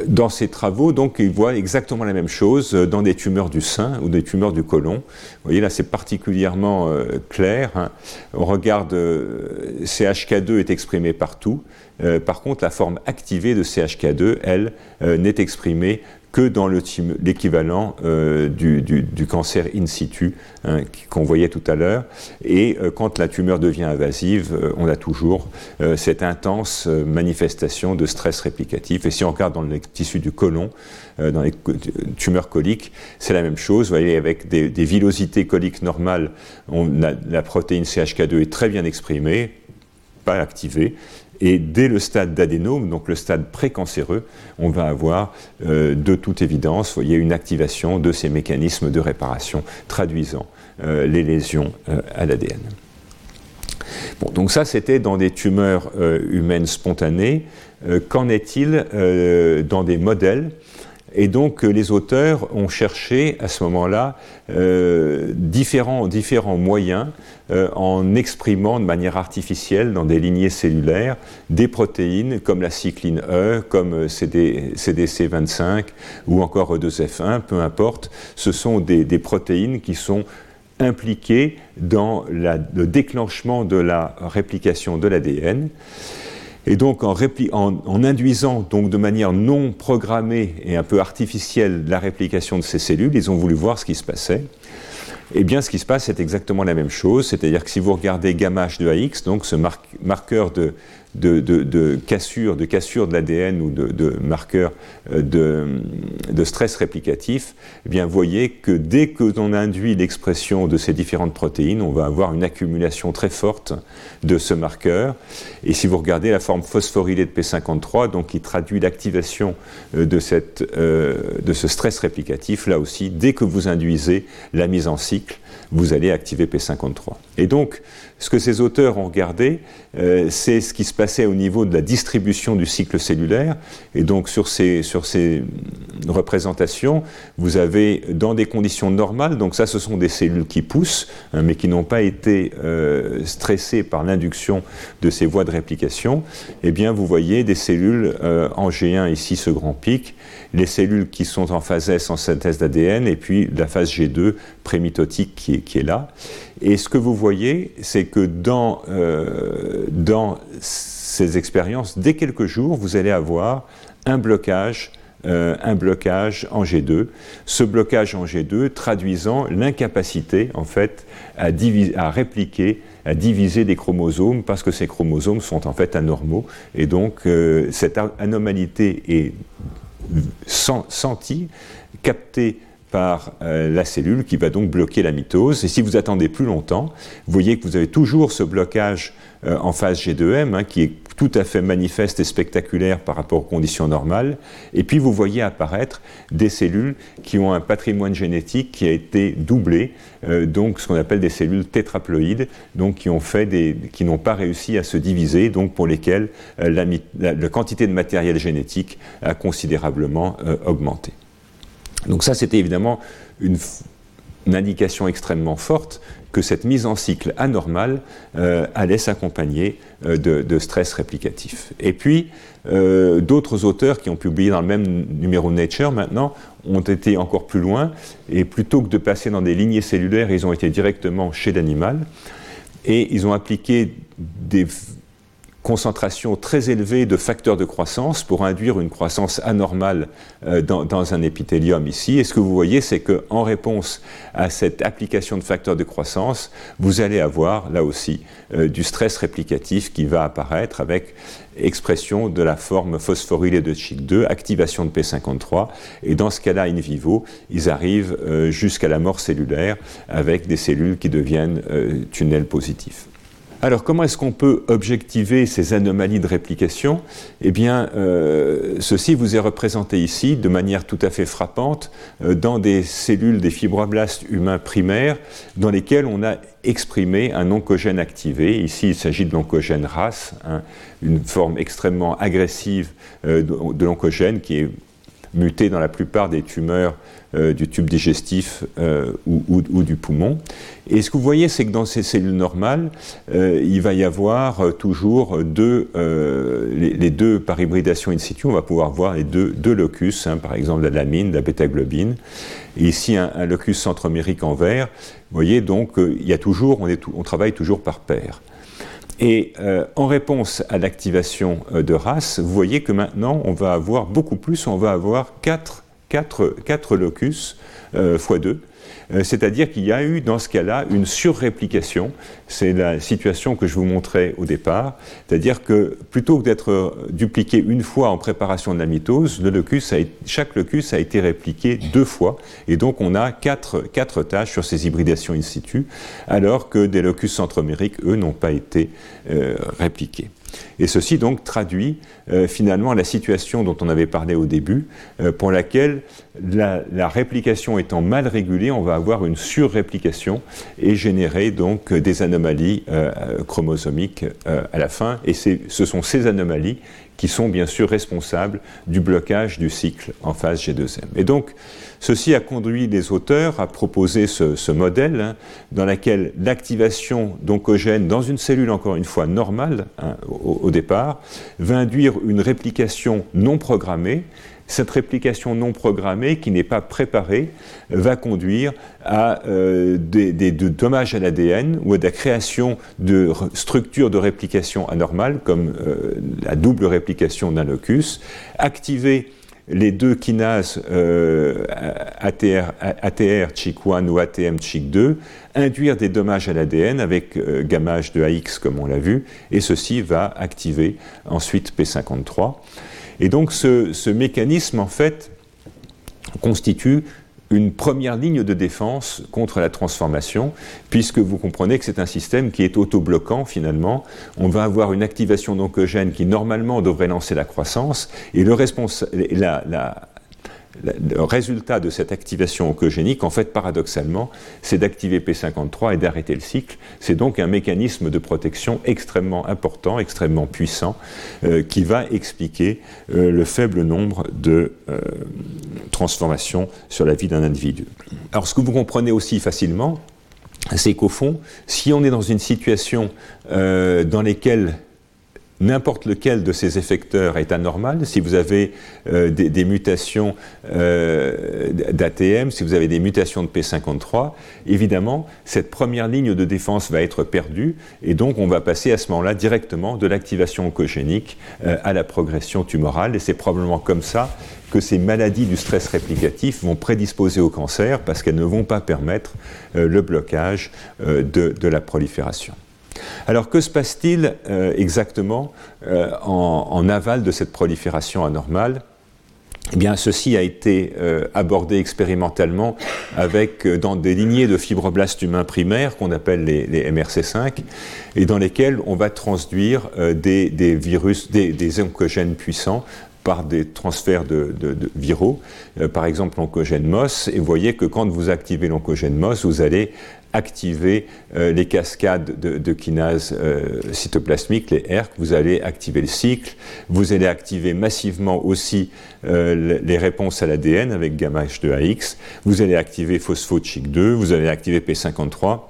dans ces travaux, donc, ils voient exactement la même chose dans des tumeurs du sein ou des tumeurs du côlon. Vous voyez, là, c'est particulièrement clair, hein. On regarde, CHK2 est exprimé partout. Par contre, la forme activée de CHK2, elle, n'est exprimée que dans l'équivalent du cancer in situ, hein, qu'on voyait tout à l'heure. Et quand la tumeur devient invasive, on a toujours cette intense manifestation de stress réplicatif. Et si on regarde dans le tissu du côlon, dans les tumeurs coliques, c'est la même chose. Vous voyez, avec des villosités coliques normales, la protéine CHK2 est très bien exprimée, pas activée. Et dès le stade d'adénome, donc le stade précancéreux, on va avoir de toute évidence, vous voyez, une activation de ces mécanismes de réparation traduisant les lésions à l'ADN. Bon, donc ça c'était dans des tumeurs humaines spontanées. Qu'en est-il dans des modèles ? Et donc les auteurs ont cherché à ce moment-là différents moyens en exprimant de manière artificielle dans des lignées cellulaires des protéines comme la cycline E, comme CDC25 ou encore E2F1, peu importe. Ce sont des protéines qui sont impliquées dans le déclenchement de la réplication de l'ADN. Et donc, en induisant donc de manière non programmée et un peu artificielle la réplication de ces cellules, ils ont voulu voir ce qui se passait. Eh bien, ce qui se passe, c'est exactement la même chose. C'est-à-dire que si vous regardez gamma H2AX, donc ce marqueur de cassure de l'ADN ou de marqueur de stress réplicatif, eh bien, vous voyez que dès que l'on induit l'expression de ces différentes protéines, on va avoir une accumulation très forte de ce marqueur. Et si vous regardez la forme phosphorylée de P53, donc qui traduit l'activation de ce stress réplicatif, là aussi, dès que vous induisez la mise en cycle, vous allez activer P53. Et donc, ce que ces auteurs ont regardé, c'est ce qui se passait au niveau de la distribution du cycle cellulaire. Et donc, sur ces représentations, vous avez, dans des conditions normales, donc ça, ce sont des cellules qui poussent, hein, mais qui n'ont pas été stressées par l'induction de ces voies de réplication. Eh bien, vous voyez des cellules en G1, ici, ce grand pic, les cellules qui sont en phase S, en synthèse d'ADN, et puis la phase G2, prémitotique, qui est là. Et ce que vous voyez, c'est que dans ces expériences, dès quelques jours, vous allez avoir un blocage en G2. Ce blocage en G2 traduisant l'incapacité, en fait, à répliquer, à diviser des chromosomes, parce que ces chromosomes sont en fait anormaux. Et donc, cette anormalité est sentie, captée par la cellule qui va donc bloquer la mitose. Et si vous attendez plus longtemps, vous voyez que vous avez toujours ce blocage en phase G2M, hein, qui est tout à fait manifeste et spectaculaire par rapport aux conditions normales. Et puis vous voyez apparaître des cellules qui ont un patrimoine génétique qui a été doublé, donc ce qu'on appelle des cellules tétraploïdes, donc qui n'ont pas réussi à se diviser, donc pour lesquelles la quantité de matériel génétique a considérablement augmenté. Donc ça, c'était évidemment une indication extrêmement forte que cette mise en cycle anormale allait s'accompagner de stress réplicatif. Et puis, d'autres auteurs qui ont publié dans le même numéro de Nature, maintenant, ont été encore plus loin, et plutôt que de passer dans des lignées cellulaires, ils ont été directement chez l'animal, et ils ont appliqué des concentration très élevée de facteurs de croissance pour induire une croissance anormale dans un épithélium ici. Et ce que vous voyez, c'est qu'en réponse à cette application de facteurs de croissance, vous allez avoir là aussi du stress réplicatif qui va apparaître avec expression de la forme phosphorylée de CHK2, activation de P53. Et dans ce cas-là, in vivo, ils arrivent jusqu'à la mort cellulaire avec des cellules qui deviennent tunnels positifs. Alors, comment est-ce qu'on peut objectiver ces anomalies de réplication ? Eh bien, ceci vous est représenté ici de manière tout à fait frappante dans des cellules des fibroblastes humains primaires dans lesquelles on a exprimé un oncogène activé. Ici, il s'agit de l'oncogène RAS, hein, une forme extrêmement agressive de l'oncogène qui est muté dans la plupart des tumeurs du tube digestif ou du poumon. Et ce que vous voyez, c'est que dans ces cellules normales, il va y avoir toujours les deux par hybridation in situ, on va pouvoir voir les deux locus, hein, par exemple la lamine, la bêta-globine, et ici un locus centromérique en vert. Vous voyez donc, il y a toujours, on travaille toujours par paire. Et en réponse à l'activation de RAS, vous voyez que maintenant on va avoir beaucoup plus, on va avoir 4 locus x2, c'est-à-dire qu'il y a eu dans ce cas-là une surréplication. C'est la situation que je vous montrais au départ, c'est-à-dire que plutôt que d'être dupliqué une fois en préparation de la mitose, chaque locus a été répliqué deux fois, et donc on a 4 tâches sur ces hybridations in situ, alors que des locus centromériques, eux, n'ont pas été répliqués. Et ceci donc traduit finalement la situation dont on avait parlé au début, pour laquelle la réplication étant mal régulée, on va avoir une surréplication et générer donc des anomalies chromosomiques à la fin. Et ce sont ces anomalies qui sont bien sûr responsables du blocage du cycle en phase G2M. Et donc, ceci a conduit les auteurs à proposer ce modèle, hein, dans lequel l'activation d'oncogènes dans une cellule, encore une fois, normale, hein, au départ, va induire une réplication non programmée. Cette réplication non programmée, qui n'est pas préparée, va conduire à des dommages à l'ADN ou à la création de structures de réplication anormales, comme la double réplication d'un locus, activer les deux kinases ATR CHK1 ou ATM CHK2, induire des dommages à l'ADN avec gammage de AX, comme on l'a vu, et ceci va activer ensuite P53. Et donc ce mécanisme, en fait, constitue une première ligne de défense contre la transformation, puisque vous comprenez que c'est un système qui est autobloquant finalement. On va avoir une activation d'oncogène qui normalement devrait lancer la croissance, et le résultat de cette activation oncogénique, en fait, paradoxalement, c'est d'activer P53 et d'arrêter le cycle. C'est donc un mécanisme de protection extrêmement important, extrêmement puissant, qui va expliquer le faible nombre de transformations sur la vie d'un individu. Alors, ce que vous comprenez aussi facilement, c'est qu'au fond, si on est dans une situation dans laquelle n'importe lequel de ces effecteurs est anormal, si vous avez des mutations d'ATM, si vous avez des mutations de P53, évidemment, cette première ligne de défense va être perdue, et donc on va passer à ce moment-là directement de l'activation oncogénique à la progression tumorale, et c'est probablement comme ça que ces maladies du stress réplicatif vont prédisposer au cancer, parce qu'elles ne vont pas permettre le blocage de la prolifération. Alors, que se passe-t-il exactement en aval de cette prolifération anormale ? Eh bien, ceci a été abordé expérimentalement avec, dans des lignées de fibroblastes humains primaires qu'on appelle les MRC5, et dans lesquelles on va transduire des virus, des oncogènes puissants par des transferts de viraux, par exemple l'oncogène MOS, et vous voyez que quand vous activez l'oncogène MOS, vous allez activer les cascades de kinases cytoplasmiques, les ERK, vous allez activer le cycle, vous allez activer massivement aussi les réponses à l'ADN avec gamma H2AX, vous allez activer phospho-CHK2, vous allez activer P53,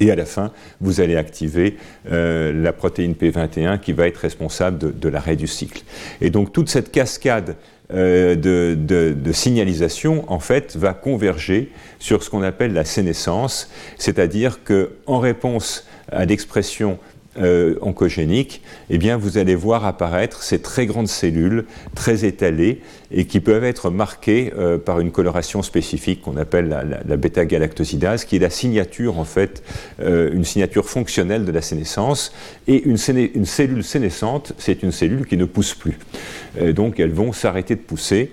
et à la fin, vous allez activer la protéine P21 qui va être responsable de l'arrêt du cycle. Et donc toute cette cascade de signalisation, en fait, va converger sur ce qu'on appelle la sénescence, c'est-à-dire que en réponse à l'expression oncogénique, eh bien, vous allez voir apparaître ces très grandes cellules, très étalées, et qui peuvent être marquées par une coloration spécifique qu'on appelle la bêta-galactosidase, qui est la signature, en fait, une signature fonctionnelle de la sénescence. Et une cellule sénescente, c'est une cellule qui ne pousse plus. Donc, elles vont s'arrêter de pousser.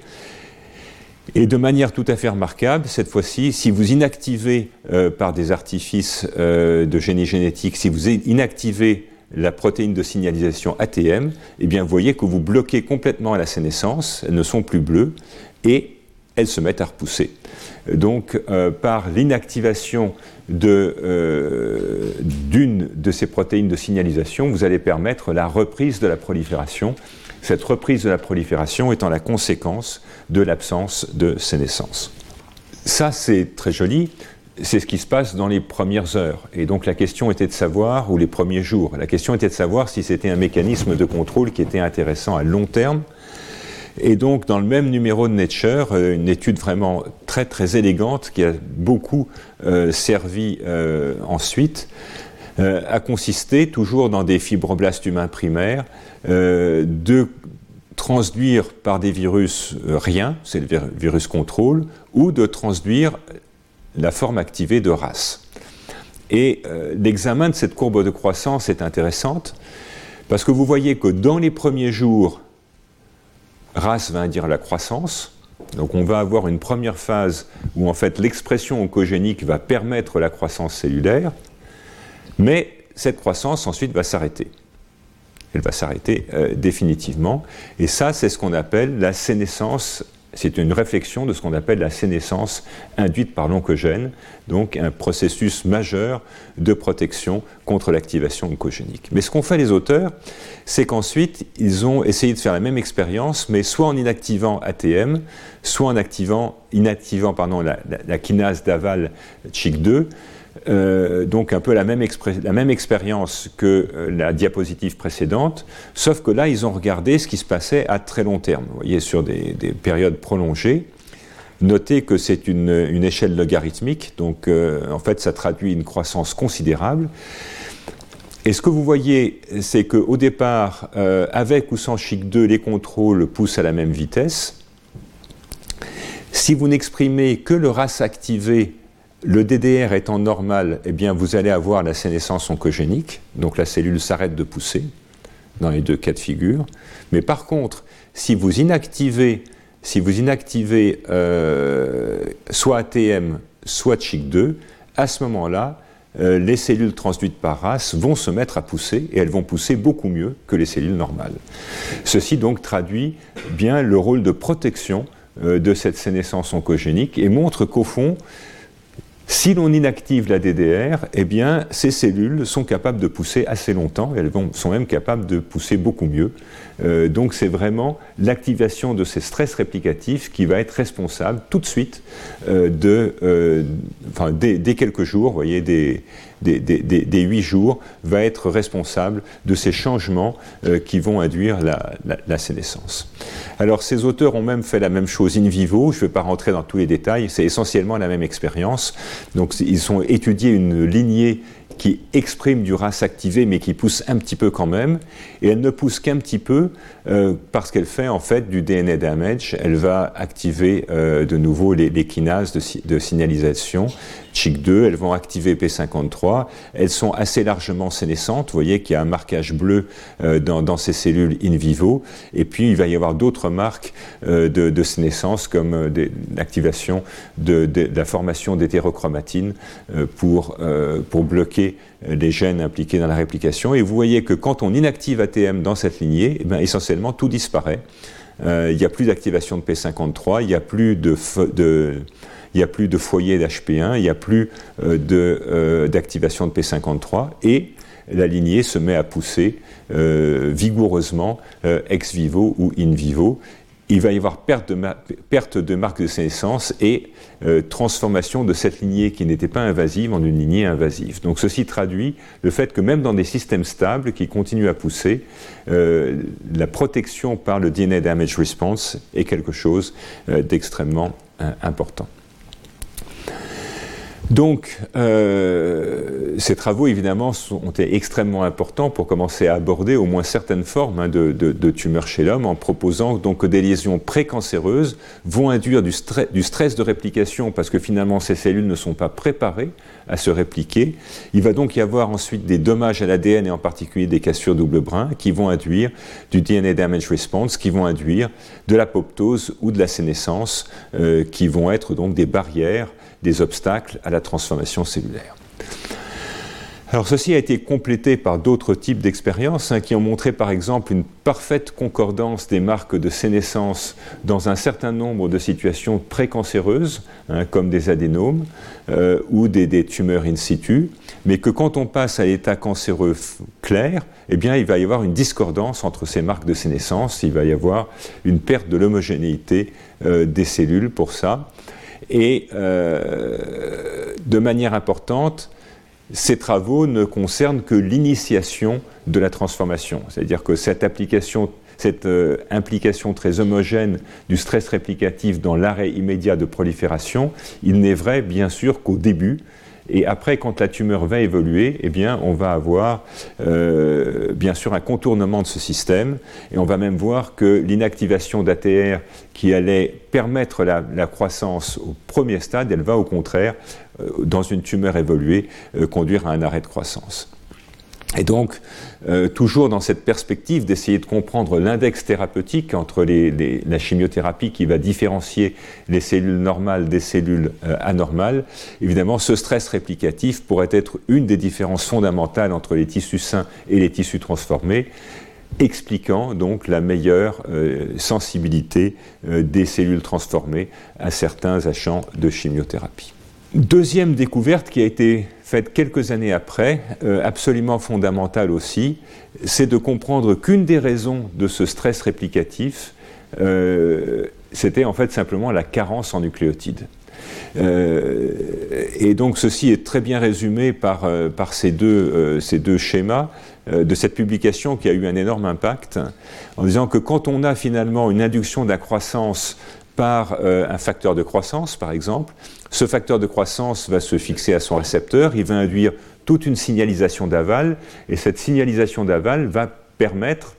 Et de manière tout à fait remarquable, cette fois-ci, si vous inactivez par des artifices de génie génétique, si vous inactivez la protéine de signalisation ATM, eh bien, vous voyez que vous bloquez complètement à la sénescence, elles ne sont plus bleues, et elles se mettent à repousser. Donc, par l'inactivation d'une de ces protéines de signalisation, vous allez permettre la reprise de la prolifération, cette reprise de la prolifération étant la conséquence de l'absence de sénescence. Ça, c'est très joli, c'est ce qui se passe dans les premières heures. Et donc la question était de savoir, ou les premiers jours, la question était de savoir si c'était un mécanisme de contrôle qui était intéressant à long terme. Et donc dans le même numéro de Nature, une étude vraiment très très élégante qui a beaucoup servi ensuite, a consisté, toujours dans des fibroblastes humains primaires, de transduire par des virus rien, c'est le virus contrôle, ou de transduire la forme activée de RAS. Et l'examen de cette courbe de croissance est intéressante, parce que vous voyez que dans les premiers jours, RAS va induire la croissance. Donc on va avoir une première phase où en fait l'expression oncogénique va permettre la croissance cellulaire, mais cette croissance ensuite va s'arrêter. Elle va s'arrêter définitivement. Et ça, c'est ce qu'on appelle la sénescence. C'est une réflexion de ce qu'on appelle la sénescence induite par l'oncogène, donc un processus majeur de protection contre l'activation oncogénique. Mais ce qu'ont fait les auteurs, c'est qu'ensuite, ils ont essayé de faire la même expérience, mais soit en inactivant ATM, soit en inactivant la kinase d'aval CHK2, donc un peu la même expérience que la diapositive précédente, sauf que là, ils ont regardé ce qui se passait à très long terme, vous voyez, sur des périodes prolongées. Notez que c'est une échelle logarithmique, donc en fait, ça traduit une croissance considérable. Et ce que vous voyez, c'est qu'au départ, avec ou sans CHK2, les contrôles poussent à la même vitesse. Si vous n'exprimez que le RAS activé, le DDR étant normal, eh bien vous allez avoir la sénescence oncogénique, donc la cellule s'arrête de pousser dans les deux cas de figure. Mais par contre, si vous inactivez soit ATM, soit CHK2, à ce moment-là, les cellules transduites par RAS vont se mettre à pousser, et elles vont pousser beaucoup mieux que les cellules normales. Ceci donc traduit bien le rôle de protection de cette sénescence oncogénique et montre qu'au fond, si l'on inactive la DDR, eh bien, ces cellules sont capables de pousser assez longtemps, et elles sont même capables de pousser beaucoup mieux. Donc c'est vraiment l'activation de ces stress réplicatifs qui va être responsable tout de suite dès quelques jours, vous voyez, des 8 jours, va être responsable de ces changements qui vont induire la sénescence. Alors ces auteurs ont même fait la même chose in vivo, je ne vais pas rentrer dans tous les détails, c'est essentiellement la même expérience. Donc ils ont étudié une lignée qui exprime du RAS activé mais qui pousse un petit peu quand même, et elle ne pousse qu'un petit peu parce qu'elle fait en fait du DNA damage, elle va activer de nouveau les kinases de signalisation CHK2, elles vont activer P53, elles sont assez largement sénescentes, vous voyez qu'il y a un marquage bleu dans ces cellules in vivo, et puis il va y avoir d'autres marques de sénescence comme l'activation de la formation d'hétérochromatine pour bloquer les gènes impliqués dans la réplication. Et vous voyez que quand on inactive ATM dans cette lignée, eh bien, essentiellement tout disparaît. Il n'y a plus d'activation de P53, il n'y a plus de foyer d'HP1, il n'y a plus d'activation de P53, et la lignée se met à pousser vigoureusement ex vivo ou in vivo. Il va y avoir perte de marque de sénescence et transformation de cette lignée qui n'était pas invasive en une lignée invasive. Donc ceci traduit le fait que même dans des systèmes stables qui continuent à pousser, la protection par le DNA Damage Response est quelque chose d'extrêmement important. Donc, ces travaux, évidemment, ont été extrêmement importants pour commencer à aborder au moins certaines formes de tumeurs chez l'homme, en proposant donc que des lésions précancéreuses vont induire du stress de réplication, parce que finalement, ces cellules ne sont pas préparées à se répliquer. Il va donc y avoir ensuite des dommages à l'ADN et en particulier des cassures double brin qui vont induire du DNA Damage Response, qui vont induire de l'apoptose ou de la sénescence, qui vont être donc des barrières, des obstacles à la transformation cellulaire. Alors ceci a été complété par d'autres types d'expériences qui ont montré par exemple une parfaite concordance des marques de sénescence dans un certain nombre de situations précancéreuses, comme des adénomes ou des tumeurs in situ, mais que quand on passe à l'état cancéreux clair, eh bien il va y avoir une discordance entre ces marques de sénescence, il va y avoir une perte de l'homogénéité des cellules pour ça. Et de manière importante, ces travaux ne concernent que l'initiation de la transformation, c'est-à-dire que cette implication très homogène du stress réplicatif dans l'arrêt immédiat de prolifération, il n'est vrai bien sûr qu'au début, et après quand la tumeur va évoluer, eh bien, on va avoir bien sûr un contournement de ce système, et on va même voir que l'inactivation d'ATR qui allait permettre la croissance au premier stade, elle va au contraire, dans une tumeur évoluée, conduire à un arrêt de croissance. Et donc, toujours dans cette perspective d'essayer de comprendre l'index thérapeutique entre la chimiothérapie qui va différencier les cellules normales des cellules anormales, évidemment, ce stress réplicatif pourrait être une des différences fondamentales entre les tissus sains et les tissus transformés, expliquant donc la meilleure sensibilité des cellules transformées à certains agents de chimiothérapie. Deuxième découverte qui a été faite quelques années après, absolument fondamentale aussi, c'est de comprendre qu'une des raisons de ce stress réplicatif, c'était en fait simplement la carence en nucléotides. Et donc ceci est très bien résumé par ces deux schémas de cette publication qui a eu un énorme impact, en disant que quand on a finalement une induction de la croissance par un facteur de croissance, par exemple, ce facteur de croissance va se fixer à son récepteur, il va induire toute une signalisation d'aval, et cette signalisation d'aval va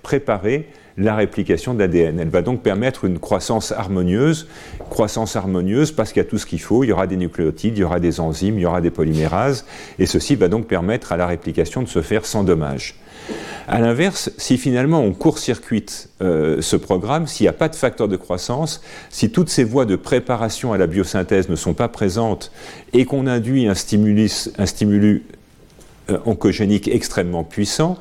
préparer la réplication de l'ADN. Elle va donc permettre une croissance harmonieuse parce qu'il y a tout ce qu'il faut, il y aura des nucléotides, il y aura des enzymes, il y aura des polymérases, et ceci va donc permettre à la réplication de se faire sans dommage. A l'inverse, si finalement on court-circuite ce programme, s'il n'y a pas de facteur de croissance, si toutes ces voies de préparation à la biosynthèse ne sont pas présentes et qu'on induit un stimulus oncogénique extrêmement puissant,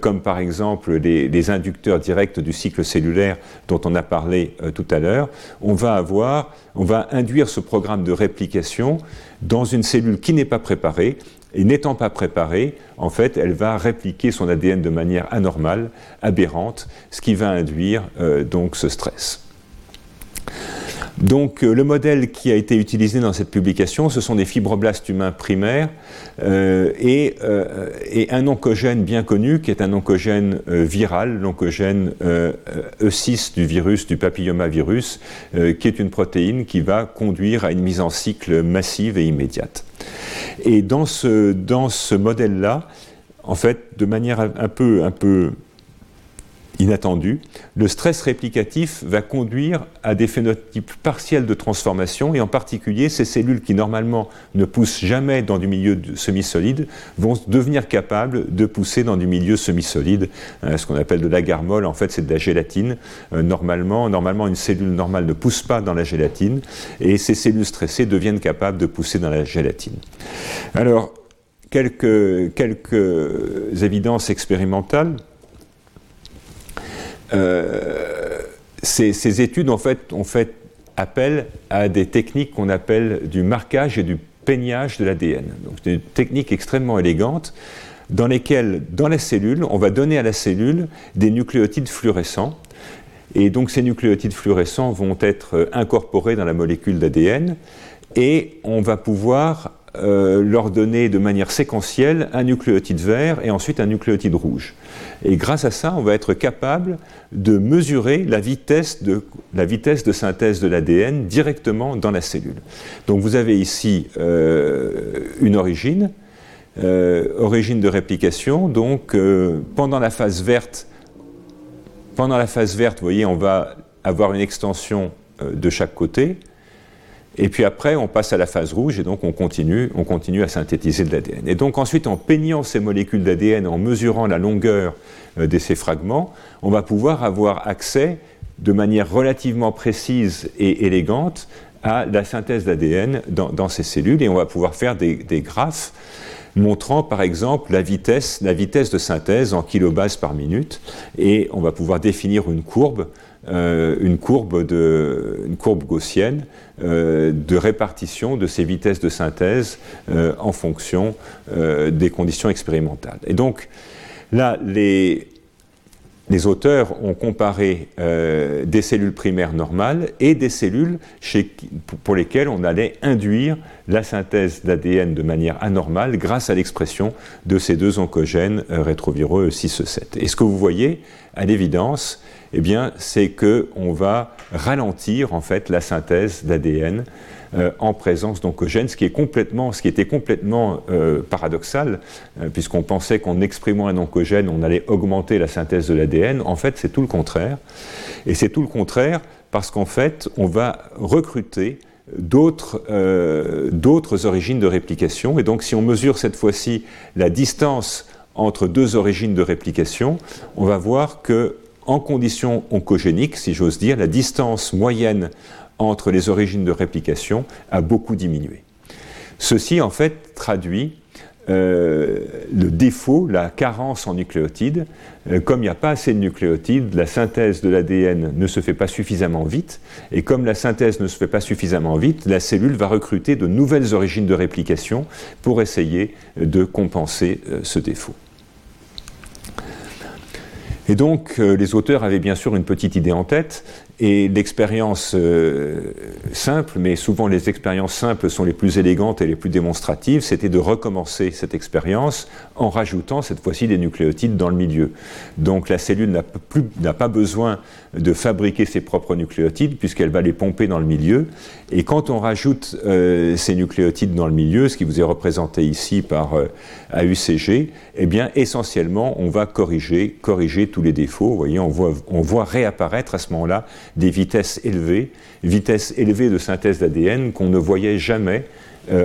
comme par exemple les inducteurs directs du cycle cellulaire dont on a parlé tout à l'heure, on va induire ce programme de réplication dans une cellule qui n'est pas préparée, et n'étant pas préparée, en fait, elle va répliquer son ADN de manière anormale, aberrante, ce qui va induire donc ce stress. Donc le modèle qui a été utilisé dans cette publication, ce sont des fibroblastes humains primaires et un oncogène bien connu qui est un oncogène viral, l'oncogène E6 du virus, du papillomavirus, qui est une protéine qui va conduire à une mise en cycle massive et immédiate. Et dans ce modèle-là, en fait, de manière un peu inattendu, le stress réplicatif va conduire à des phénotypes partiels de transformation, et en particulier ces cellules qui normalement ne poussent jamais dans du milieu semi-solide vont devenir capables de pousser dans du milieu semi-solide, ce qu'on appelle de l'agarmol, en fait c'est de la gélatine. Normalement une cellule normale ne pousse pas dans la gélatine, et ces cellules stressées deviennent capables de pousser dans la gélatine. Alors, quelques évidences expérimentales. Ces études en fait ont fait appel à des techniques qu'on appelle du marquage et du peignage de l'ADN. Donc c'est une technique extrêmement élégante dans lesquelles, dans la cellule, on va donner à la cellule des nucléotides fluorescents. Et donc ces nucléotides fluorescents vont être incorporés dans la molécule d'ADN, et on va pouvoir leur donner de manière séquentielle un nucléotide vert et ensuite un nucléotide rouge. Et grâce à ça, on va être capable de mesurer la vitesse de synthèse de l'ADN directement dans la cellule. Donc vous avez ici une origine de réplication. Donc pendant la phase verte, vous voyez, on va avoir une extension de chaque côté. Et puis après, on passe à la phase rouge et donc on continue à synthétiser de l'ADN. Et donc ensuite, en peignant ces molécules d'ADN, en mesurant la longueur de ces fragments, on va pouvoir avoir accès de manière relativement précise et élégante à la synthèse d'ADN dans ces cellules, et on va pouvoir faire des graphes montrant par exemple la vitesse de synthèse en kilobases par minute, et on va pouvoir définir une courbe gaussienne de répartition de ces vitesses de synthèse en fonction des conditions expérimentales. Et donc là, les auteurs ont comparé des cellules primaires normales et des cellules pour lesquelles on allait induire la synthèse d'ADN de manière anormale grâce à l'expression de ces deux oncogènes rétroviraux E6, E7. Et ce que vous voyez, à l'évidence, eh bien, c'est qu'on va ralentir en fait la synthèse d'ADN en présence d'oncogènes, ce qui était complètement paradoxal, puisqu'on pensait qu'en exprimant un oncogène, on allait augmenter la synthèse de l'ADN. En fait, c'est tout le contraire. Et c'est tout le contraire parce qu'en fait, on va recruter d'autres origines de réplication. Et donc, si on mesure cette fois-ci la distance entre deux origines de réplication, on va voir que, en conditions oncogéniques, si j'ose dire, la distance moyenne entre les origines de réplication a beaucoup diminué. Ceci, en fait, traduit le défaut, la carence en nucléotides. Comme il n'y a pas assez de nucléotides, la synthèse de l'ADN ne se fait pas suffisamment vite, et comme la synthèse ne se fait pas suffisamment vite, la cellule va recruter de nouvelles origines de réplication pour essayer de compenser ce défaut. Et donc, les auteurs avaient bien sûr une petite idée en tête, et l'expérience simple, mais souvent les expériences simples sont les plus élégantes et les plus démonstratives, c'était de recommencer cette expérience en rajoutant cette fois-ci des nucléotides dans le milieu. Donc la cellule n'a pas besoin de fabriquer ses propres nucléotides puisqu'elle va les pomper dans le milieu, et quand on rajoute ces nucléotides dans le milieu, ce qui vous est représenté ici par AUCG, eh bien essentiellement on va corriger tout les défauts. Vous voyez, on voit réapparaître à ce moment-là des vitesses élevées de synthèse d'ADN qu'on ne voyait jamais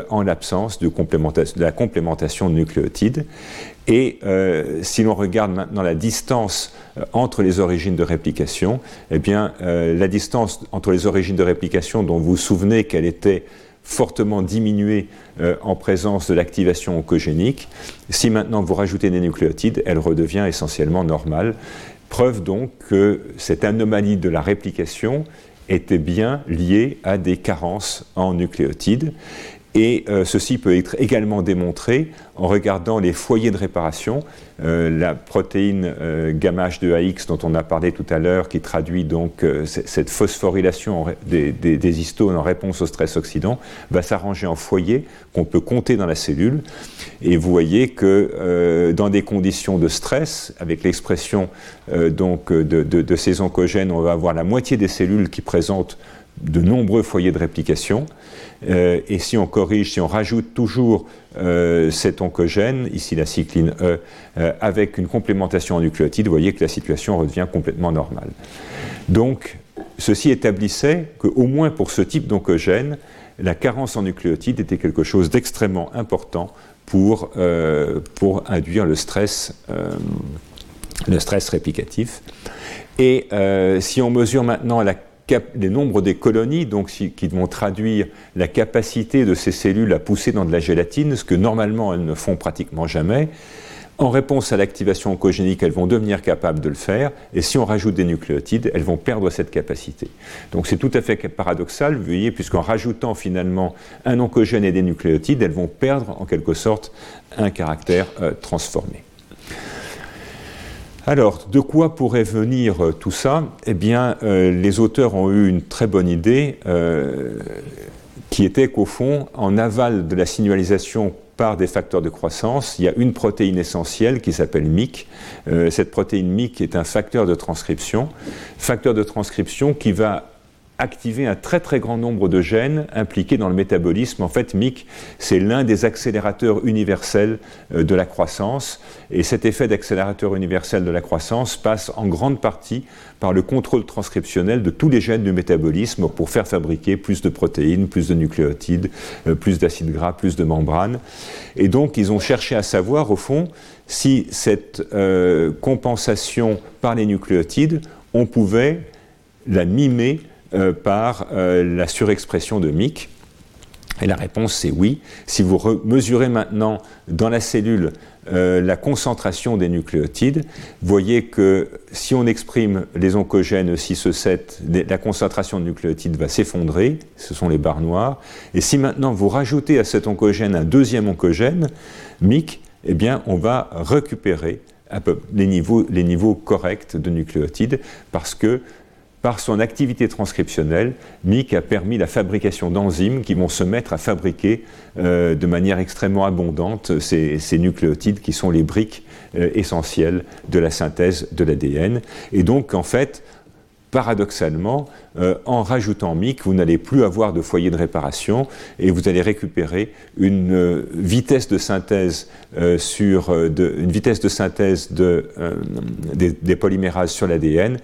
en l'absence de la complémentation de nucléotides. Et si l'on regarde maintenant la distance entre les origines de réplication, eh bien la distance entre les origines de réplication dont vous vous souvenez qu'elle était fortement diminuée en présence de l'activation oncogénique, si maintenant vous rajoutez des nucléotides, elle redevient essentiellement normale. Preuve donc que cette anomalie de la réplication était bien liée à des carences en nucléotides. Et ceci peut être également démontré en regardant les foyers de réparation. La protéine gamma H2AX dont on a parlé tout à l'heure, qui traduit donc cette phosphorylation des histones en réponse au stress oxydant, va s'arranger en foyers qu'on peut compter dans la cellule. Et vous voyez que dans des conditions de stress, avec l'expression de ces oncogènes, on va avoir la moitié des cellules qui présentent de nombreux foyers de réplication, et si on rajoute toujours cet oncogène, ici la cycline E, avec une complémentation en nucléotides, vous voyez que la situation redevient complètement normale. Donc ceci établissait qu'au moins pour ce type d'oncogène, la carence en nucléotides était quelque chose d'extrêmement important pour induire le stress réplicatif. Et si on mesure maintenant les nombres des colonies, donc, qui vont traduire la capacité de ces cellules à pousser dans de la gélatine, ce que normalement elles ne font pratiquement jamais. En réponse à l'activation oncogénique, elles vont devenir capables de le faire, et si on rajoute des nucléotides, elles vont perdre cette capacité. Donc c'est tout à fait paradoxal, vous voyez, puisqu'en rajoutant finalement un oncogène et des nucléotides, elles vont perdre en quelque sorte un caractère transformé. Alors, de quoi pourrait venir tout ça ? Eh bien, les auteurs ont eu une très bonne idée qui était qu'au fond, en aval de la signalisation par des facteurs de croissance, il y a une protéine essentielle qui s'appelle MYC. Cette protéine MYC est un facteur de transcription qui va activer un très très grand nombre de gènes impliqués dans le métabolisme. En fait, MYC, c'est l'un des accélérateurs universels de la croissance, et cet effet d'accélérateur universel de la croissance passe en grande partie par le contrôle transcriptionnel de tous les gènes du métabolisme pour faire fabriquer plus de protéines, plus de nucléotides, plus d'acides gras, plus de membranes. Et donc, ils ont cherché à savoir, au fond, si cette compensation par les nucléotides, on pouvait la mimer par la surexpression de MYC. Et la réponse, c'est oui. Si vous mesurez maintenant dans la cellule la concentration des nucléotides, vous voyez que si on exprime les oncogènes E6, E7, la concentration de nucléotides va s'effondrer, ce sont les barres noires. Et si maintenant vous rajoutez à cet oncogène un deuxième oncogène, MYC, eh bien on va récupérer les niveaux corrects de nucléotides, parce que par son activité transcriptionnelle, MYC a permis la fabrication d'enzymes qui vont se mettre à fabriquer de manière extrêmement abondante ces nucléotides qui sont les briques essentielles de la synthèse de l'ADN. Et donc, en fait, paradoxalement, en rajoutant MYC, vous n'allez plus avoir de foyer de réparation et vous allez récupérer une vitesse de synthèse des polymérases sur l'ADN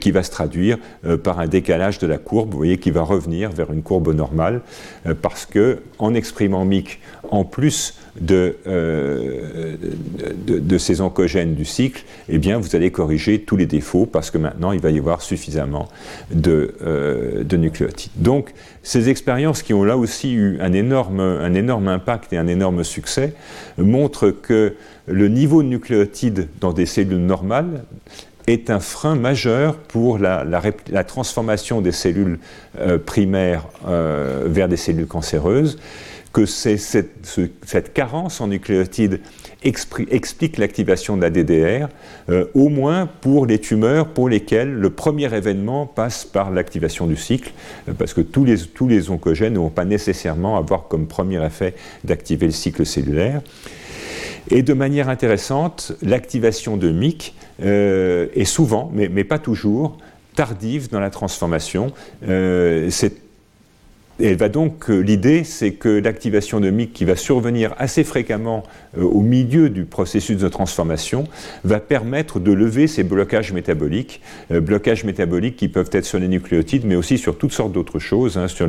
qui va se traduire par un décalage de la courbe, vous voyez, qui va revenir vers une courbe normale, parce que en exprimant MYC, en plus de ces oncogènes du cycle, eh bien vous allez corriger tous les défauts, parce que maintenant il va y avoir suffisamment de nucléotides. Donc ces expériences, qui ont là aussi eu un énorme impact et un énorme succès, montrent que le niveau de nucléotides dans des cellules normales est un frein majeur pour la transformation des cellules primaires vers des cellules cancéreuses, que cette carence en nucléotides explique l'activation de la DDR, au moins pour les tumeurs pour lesquelles le premier événement passe par l'activation du cycle, parce que tous les oncogènes ne vont pas nécessairement avoir comme premier effet d'activer le cycle cellulaire. Et de manière intéressante, l'activation de MYC est souvent, mais pas toujours, tardive dans la transformation. L'idée, c'est que l'activation de MYC, qui va survenir assez fréquemment au milieu du processus de transformation, va permettre de lever ces blocages métaboliques qui peuvent être sur les nucléotides, mais aussi sur toutes sortes d'autres choses, sur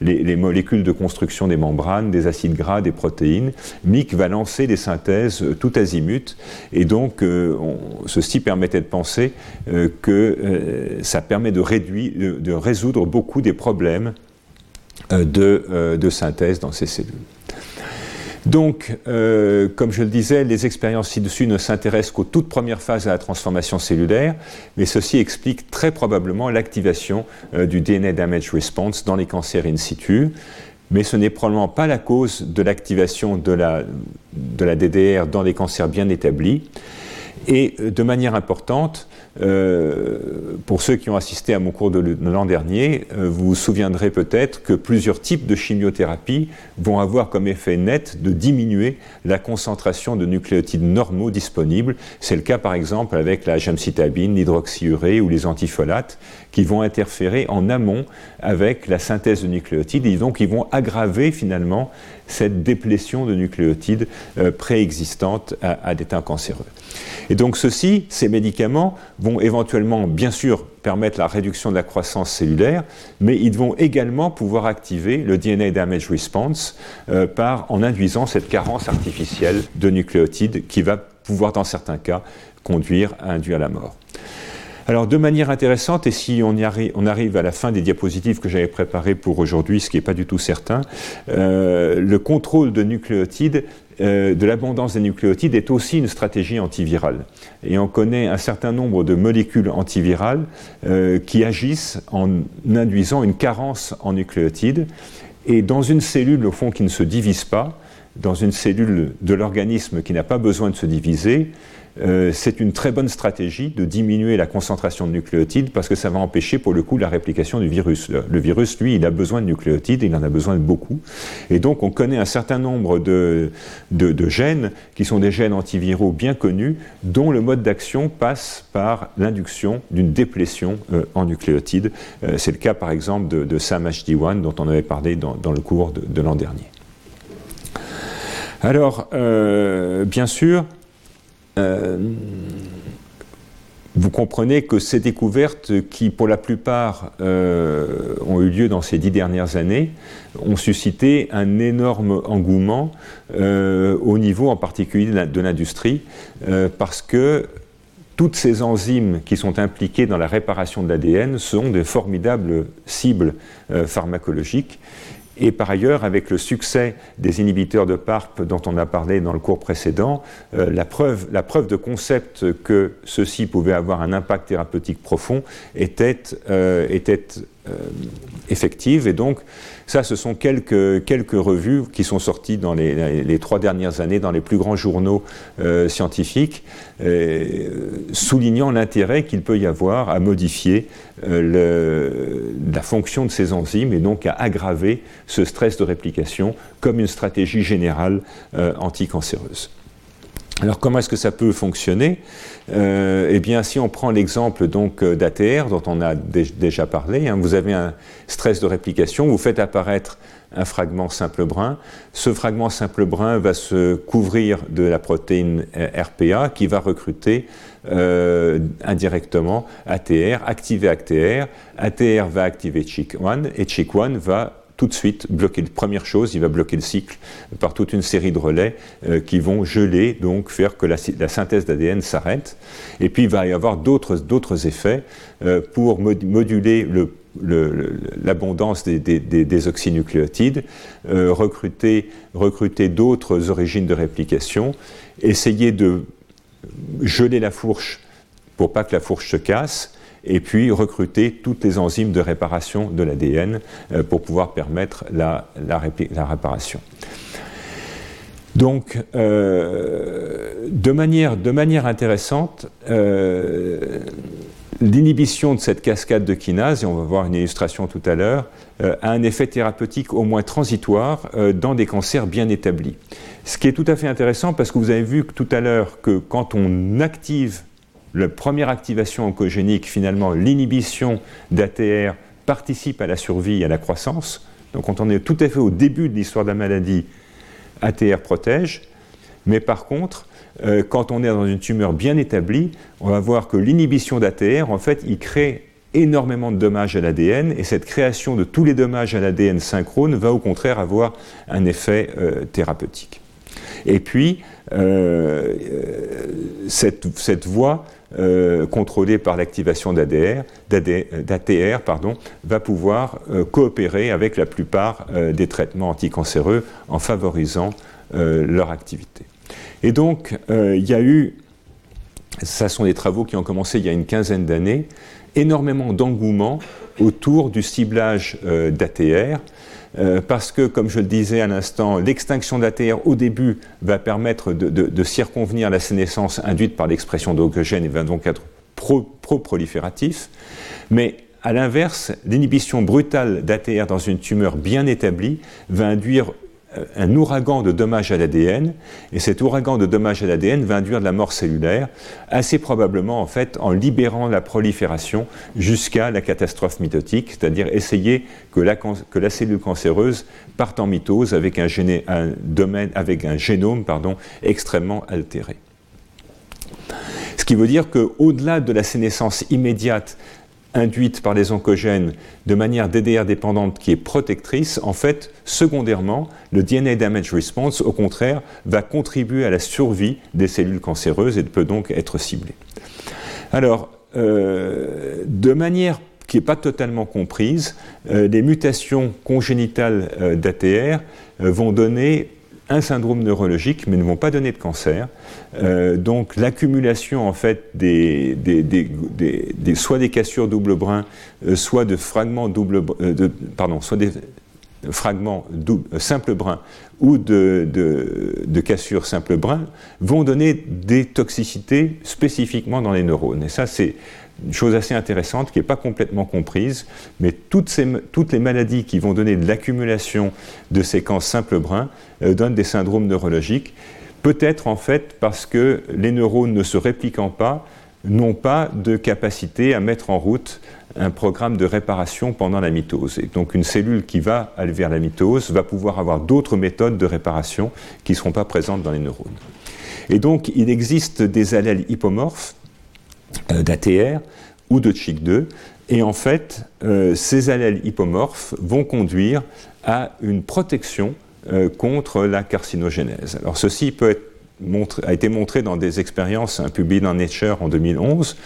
les molécules de construction des membranes, des acides gras, des protéines. MYC va lancer des synthèses tout azimut, et donc ceci permettait de penser que ça permet de résoudre beaucoup des problèmes de synthèse dans ces cellules. Donc, comme je le disais, les expériences ci-dessus ne s'intéressent qu'aux toutes premières phases à la transformation cellulaire, mais ceci explique très probablement l'activation du DNA Damage Response dans les cancers in situ. Mais ce n'est probablement pas la cause de l'activation de la DDR dans les cancers bien établis. Et de manière importante, pour ceux qui ont assisté à mon cours de l'an dernier, vous vous souviendrez peut-être que plusieurs types de chimiothérapie vont avoir comme effet net de diminuer la concentration de nucléotides normaux disponibles. C'est le cas par exemple avec la gemcitabine, l'hydroxyurée ou les antifolates, qui vont interférer en amont avec la synthèse de nucléotides, et donc ils vont aggraver finalement cette déplétion de nucléotides préexistantes à des types cancéreux. Et donc ceci, ces médicaments vont éventuellement, bien sûr, permettre la réduction de la croissance cellulaire, mais ils vont également pouvoir activer le DNA Damage Response en induisant cette carence artificielle de nucléotides qui va pouvoir, dans certains cas, conduire à induire la mort. Alors, de manière intéressante, et si on arrive à la fin des diapositives que j'avais préparées pour aujourd'hui, ce qui n'est pas du tout certain, le contrôle de nucléotides, de l'abondance des nucléotides, est aussi une stratégie antivirale. Et on connaît un certain nombre de molécules antivirales qui agissent en induisant une carence en nucléotides. Et dans une cellule, au fond, qui ne se divise pas, dans une cellule de l'organisme qui n'a pas besoin de se diviser, c'est une très bonne stratégie de diminuer la concentration de nucléotides parce que ça va empêcher pour le coup la réplication du virus. Le virus, lui, il a besoin de nucléotides, il en a besoin de beaucoup. Et donc on connaît un certain nombre de gènes qui sont des gènes antiviraux bien connus dont le mode d'action passe par l'induction d'une déplétion en nucléotides. C'est le cas par exemple de SAMHD1 dont on avait parlé dans le cours de l'an dernier. Alors, bien sûr, vous comprenez que ces découvertes qui, pour la plupart, ont eu lieu dans ces 10 dernières années, ont suscité un énorme engouement au niveau en particulier de l'industrie, parce que toutes ces enzymes qui sont impliquées dans la réparation de l'ADN sont de formidables cibles pharmacologiques. Et par ailleurs, avec le succès des inhibiteurs de PARP dont on a parlé dans le cours précédent, la preuve de concept que ceux-ci pouvaient avoir un impact thérapeutique profond était effective. Et donc, ça, ce sont quelques revues qui sont sorties dans les 3 dernières années dans les plus grands journaux scientifiques, soulignant l'intérêt qu'il peut y avoir à modifier la fonction de ces enzymes et donc à aggraver ce stress de réplication comme une stratégie générale anticancéreuse. Alors comment est-ce que ça peut fonctionner ? Eh bien, si on prend l'exemple donc d'ATR dont on a déjà parlé, vous avez un stress de réplication, vous faites apparaître un fragment simple brun. Ce fragment simple brun va se couvrir de la protéine RPA qui va recruter indirectement ATR, activer ATR. ATR va activer CHK1 et CHK1 va tout de suite bloquer. Première chose, il va bloquer le cycle par toute une série de relais qui vont geler, donc faire que la synthèse d'ADN s'arrête. Et puis il va y avoir d'autres effets pour moduler l'abondance des oxynucléotides, recruter d'autres origines de réplication, essayer de geler la fourche pour pas que la fourche se casse, et puis recruter toutes les enzymes de réparation de l'ADN pour pouvoir permettre la réparation. Donc, de manière intéressante, l'inhibition de cette cascade de kinase, et on va voir une illustration tout à l'heure, a un effet thérapeutique au moins transitoire dans des cancers bien établis. Ce qui est tout à fait intéressant parce que vous avez vu tout à l'heure que quand on active la première activation oncogénique, finalement, l'inhibition d'ATR participe à la survie et à la croissance. Donc, quand on est tout à fait au début de l'histoire de la maladie, ATR protège. Mais par contre, quand on est dans une tumeur bien établie, on va voir que l'inhibition d'ATR, en fait, il crée énormément de dommages à l'ADN, et cette création de tous les dommages à l'ADN synchrone va au contraire avoir un effet thérapeutique. Et puis, cette voie contrôlée par l'activation d'ATR, va pouvoir coopérer avec la plupart des traitements anticancéreux en favorisant leur activité. Et donc, il y a eu, ça sont des travaux qui ont commencé il y a une 15aine d'années, énormément d'engouement autour du ciblage d'ATR, parce que, comme je le disais à l'instant, l'extinction d'ATR au début va permettre de circonvenir la sénescence induite par l'expression d'oncogènes et va donc être pro-prolifératif. Mais à l'inverse, l'inhibition brutale d'ATR dans une tumeur bien établie va induire un ouragan de dommages à l'ADN, et cet ouragan de dommages à l'ADN va induire de la mort cellulaire, assez probablement en fait en libérant la prolifération jusqu'à la catastrophe mitotique, c'est-à-dire essayer que la cellule cancéreuse parte en mitose avec un génome extrêmement altéré. Ce qui veut dire qu'au-delà de la sénescence immédiate induite par les oncogènes de manière DDR dépendante qui est protectrice, en fait, secondairement, le DNA Damage Response, au contraire, va contribuer à la survie des cellules cancéreuses et peut donc être ciblée. Alors, de manière qui n'est pas totalement comprise, les mutations congénitales d'ATR vont donner un syndrome neurologique, mais ne vont pas donner de cancer. Donc l'accumulation en fait soit des cassures double brin, soit de fragments double, euh, de, pardon, soit des fragments simple brun ou de cassures simple brun vont donner des toxicités spécifiquement dans les neurones. Et ça, c'est une chose assez intéressante qui n'est pas complètement comprise, mais toutes les maladies qui vont donner de l'accumulation de séquences simple brun donnent des syndromes neurologiques, peut-être en fait parce que les neurones ne se répliquant pas n'ont pas de capacité à mettre en route un programme de réparation pendant la mitose. Et donc une cellule qui va aller vers la mitose va pouvoir avoir d'autres méthodes de réparation qui ne seront pas présentes dans les neurones. Et donc il existe des allèles hypomorphes d'ATR ou de CHK2, et en fait ces allèles hypomorphes vont conduire à une protection contre la carcinogénèse. Alors ceci a été montré dans des expériences publiées dans Nature en 2011,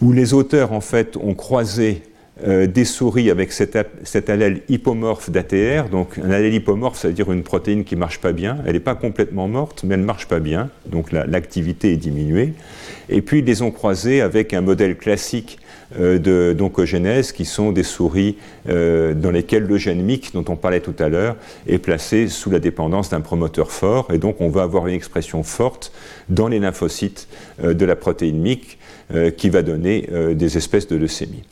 où les auteurs en fait ont croisé des souris avec cet allèle hypomorphe d'ATR. Donc un allèle hypomorphe, ça veut dire une protéine qui ne marche pas bien. Elle n'est pas complètement morte, mais elle ne marche pas bien, donc l'activité est diminuée. Et puis ils les ont croisés avec un modèle classique d'oncogénèse, qui sont des souris dans lesquelles le gène MYC, dont on parlait tout à l'heure, est placé sous la dépendance d'un promoteur fort, et donc on va avoir une expression forte dans les lymphocytes de la protéine MYC qui va donner des espèces de leucémie.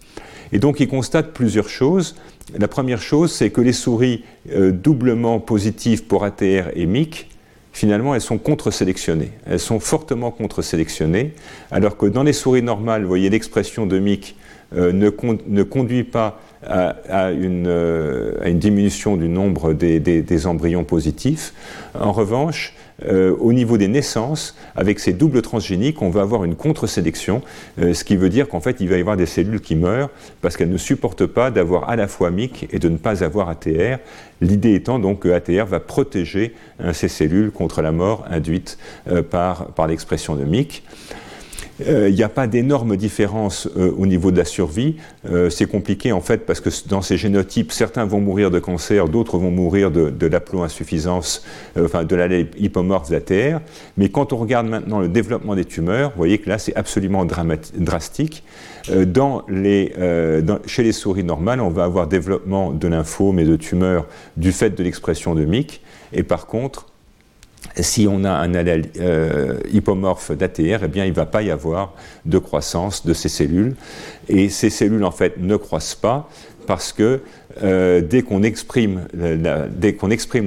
Et donc ils constatent plusieurs choses. La première chose, c'est que les souris doublement positives pour ATR et MYC, finalement, elles sont contre-sélectionnées. Elles sont fortement contre-sélectionnées, alors que dans les souris normales, vous voyez, l'expression de MYC ne conduit pas à une diminution du nombre des embryons positifs. En revanche, au niveau des naissances, avec ces doubles transgéniques, on va avoir une contre-sélection, ce qui veut dire qu'en fait, il va y avoir des cellules qui meurent parce qu'elles ne supportent pas d'avoir à la fois MYC et de ne pas avoir ATR. L'idée étant donc que ATR va protéger ces cellules contre la mort induite par l'expression de MYC. Il n'y a pas d'énormes différences au niveau de la survie. C'est compliqué en fait parce que dans ces génotypes, certains vont mourir de cancer, d'autres vont mourir de l'haploinsuffisance, de l'allèle hypomorphe d'ATR. Mais quand on regarde maintenant le développement des tumeurs, vous voyez que là c'est absolument drastique. Chez les souris normales, on va avoir développement de lymphomes et de tumeurs du fait de l'expression de MYC. Et par contre, si on a un allèle hypomorphe d'ATR, eh bien, il ne va pas y avoir de croissance de ces cellules. Et ces cellules, en fait, ne croissent pas parce que dès qu'on exprime la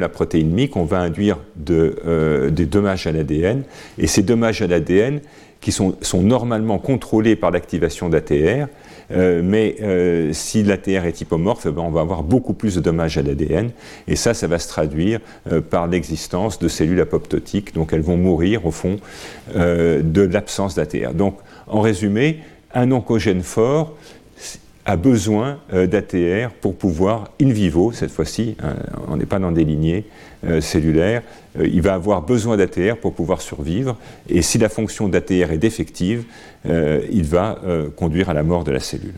protéine MYC, on va induire des dommages à l'ADN. Et ces dommages à l'ADN, qui sont normalement contrôlés par l'activation d'ATR, mais si l'ATR est hypomorphe, eh ben, on va avoir beaucoup plus de dommages à l'ADN, et ça va se traduire par l'existence de cellules apoptotiques, donc elles vont mourir au fond de l'absence d'ATR. Donc en résumé, un oncogène fort a besoin d'ATR pour pouvoir, in vivo, cette fois-ci, on n'est pas dans des lignées cellulaires, il va avoir besoin d'ATR pour pouvoir survivre, et si la fonction d'ATR est défective, il va conduire à la mort de la cellule.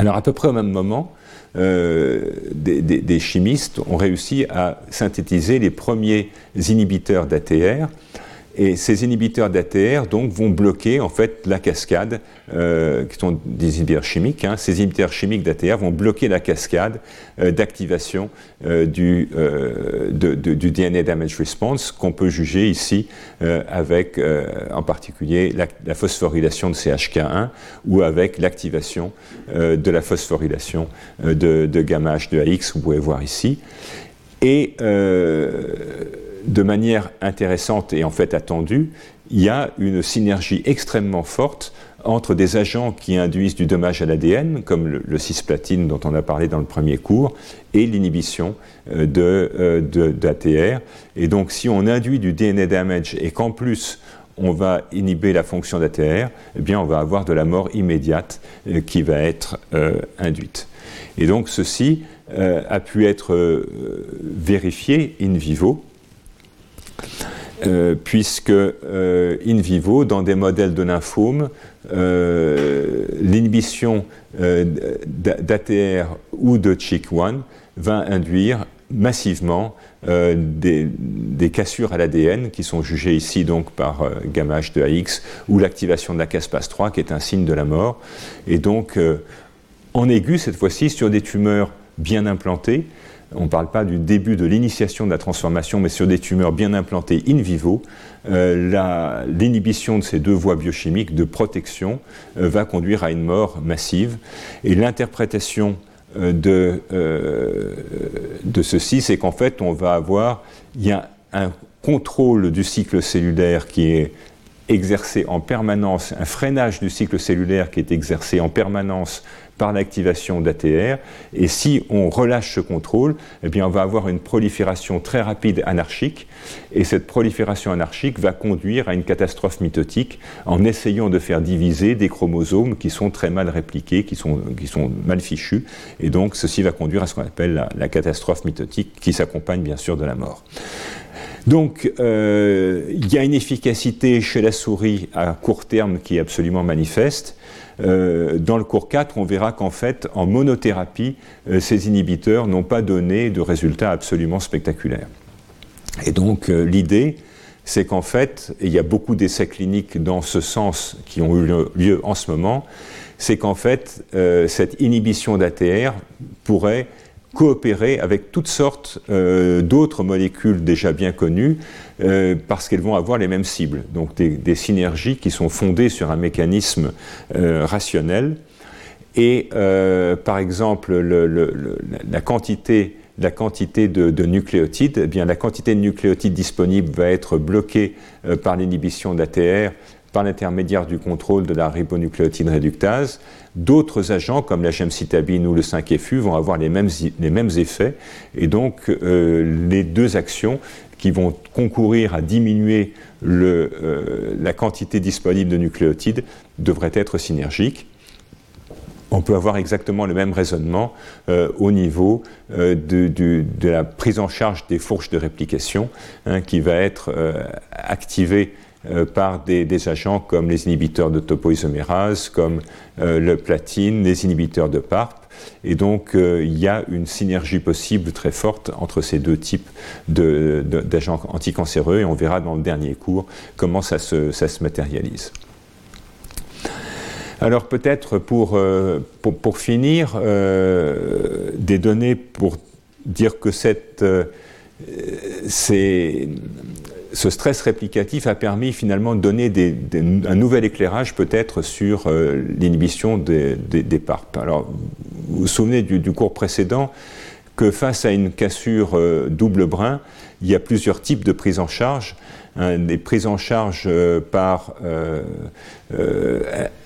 Alors à peu près au même moment, des chimistes ont réussi à synthétiser les premiers inhibiteurs d'ATR, et ces inhibiteurs d'ATR donc vont bloquer en fait la cascade, qui sont des inhibiteurs chimiques. Ces inhibiteurs chimiques d'ATR vont bloquer la cascade d'activation du DNA Damage Response qu'on peut juger ici avec en particulier la phosphorylation de CHK1 ou avec l'activation de la phosphorylation de gamma H2AX que vous pouvez voir ici. Et de manière intéressante et en fait attendue, il y a une synergie extrêmement forte entre des agents qui induisent du dommage à l'ADN, comme le cisplatine dont on a parlé dans le premier cours, et l'inhibition d'ATR. Et donc si on induit du DNA damage et qu'en plus on va inhiber la fonction d'ATR, eh bien on va avoir de la mort immédiate qui va être induite. Et donc ceci a pu être vérifié in vivo, puisque in vivo, dans des modèles de lymphome, l'inhibition d'ATR ou de CHK1 va induire massivement des cassures à l'ADN qui sont jugées ici donc par gamma H2AX ou l'activation de la caspase-3 qui est un signe de la mort. Et donc en aigu cette fois-ci sur des tumeurs bien implantées. On ne parle pas du début de l'initiation de la transformation, mais sur des tumeurs bien implantées in vivo, l'inhibition de ces deux voies biochimiques de protection va conduire à une mort massive. Et l'interprétation de ceci, c'est qu'en fait, il y a un contrôle du cycle cellulaire qui est exercé en permanence, un freinage du cycle cellulaire qui est exercé en permanence par l'activation d'ATR, et si on relâche ce contrôle, eh bien on va avoir une prolifération très rapide anarchique, et cette prolifération anarchique va conduire à une catastrophe mitotique en essayant de faire diviser des chromosomes qui sont très mal répliqués, qui sont mal fichus, et donc ceci va conduire à ce qu'on appelle la catastrophe mitotique, qui s'accompagne bien sûr de la mort. Donc, il y a une efficacité chez la souris à court terme qui est absolument manifeste. Dans le cours 4, on verra qu'en fait, en monothérapie, ces inhibiteurs n'ont pas donné de résultats absolument spectaculaires. Et donc, l'idée, c'est qu'en fait, et il y a beaucoup d'essais cliniques dans ce sens qui ont eu lieu en ce moment, c'est qu'en fait, cette inhibition d'ATR pourrait coopérer avec toutes sortes d'autres molécules déjà bien connues parce qu'elles vont avoir les mêmes cibles, donc des synergies qui sont fondées sur un mécanisme rationnel. Et par exemple, la quantité de nucléotides, eh bien, la quantité de nucléotides disponible va être bloquée par l'inhibition d'ATR par l'intermédiaire du contrôle de la ribonucléotide réductase. D'autres agents, comme la gemcitabine ou le 5-FU, vont avoir les mêmes effets. Et donc, les deux actions qui vont concourir à diminuer la quantité disponible de nucléotides devraient être synergiques. On peut avoir exactement le même raisonnement au niveau de la prise en charge des fourches de réplication, qui va être activée par des agents comme les inhibiteurs de topoisomérase, comme le platine, les inhibiteurs de PARP. Et donc, il y a une synergie possible très forte entre ces deux types d'agents anticancéreux, et on verra dans le dernier cours comment ça se matérialise. Alors, peut-être pour finir, des données pour dire que ce stress réplicatif a permis finalement de donner un nouvel éclairage peut-être sur l'inhibition des PARP. Alors, vous vous souvenez du cours précédent que face à une cassure double brin, il y a plusieurs types de prises en charge. Des prises en charge par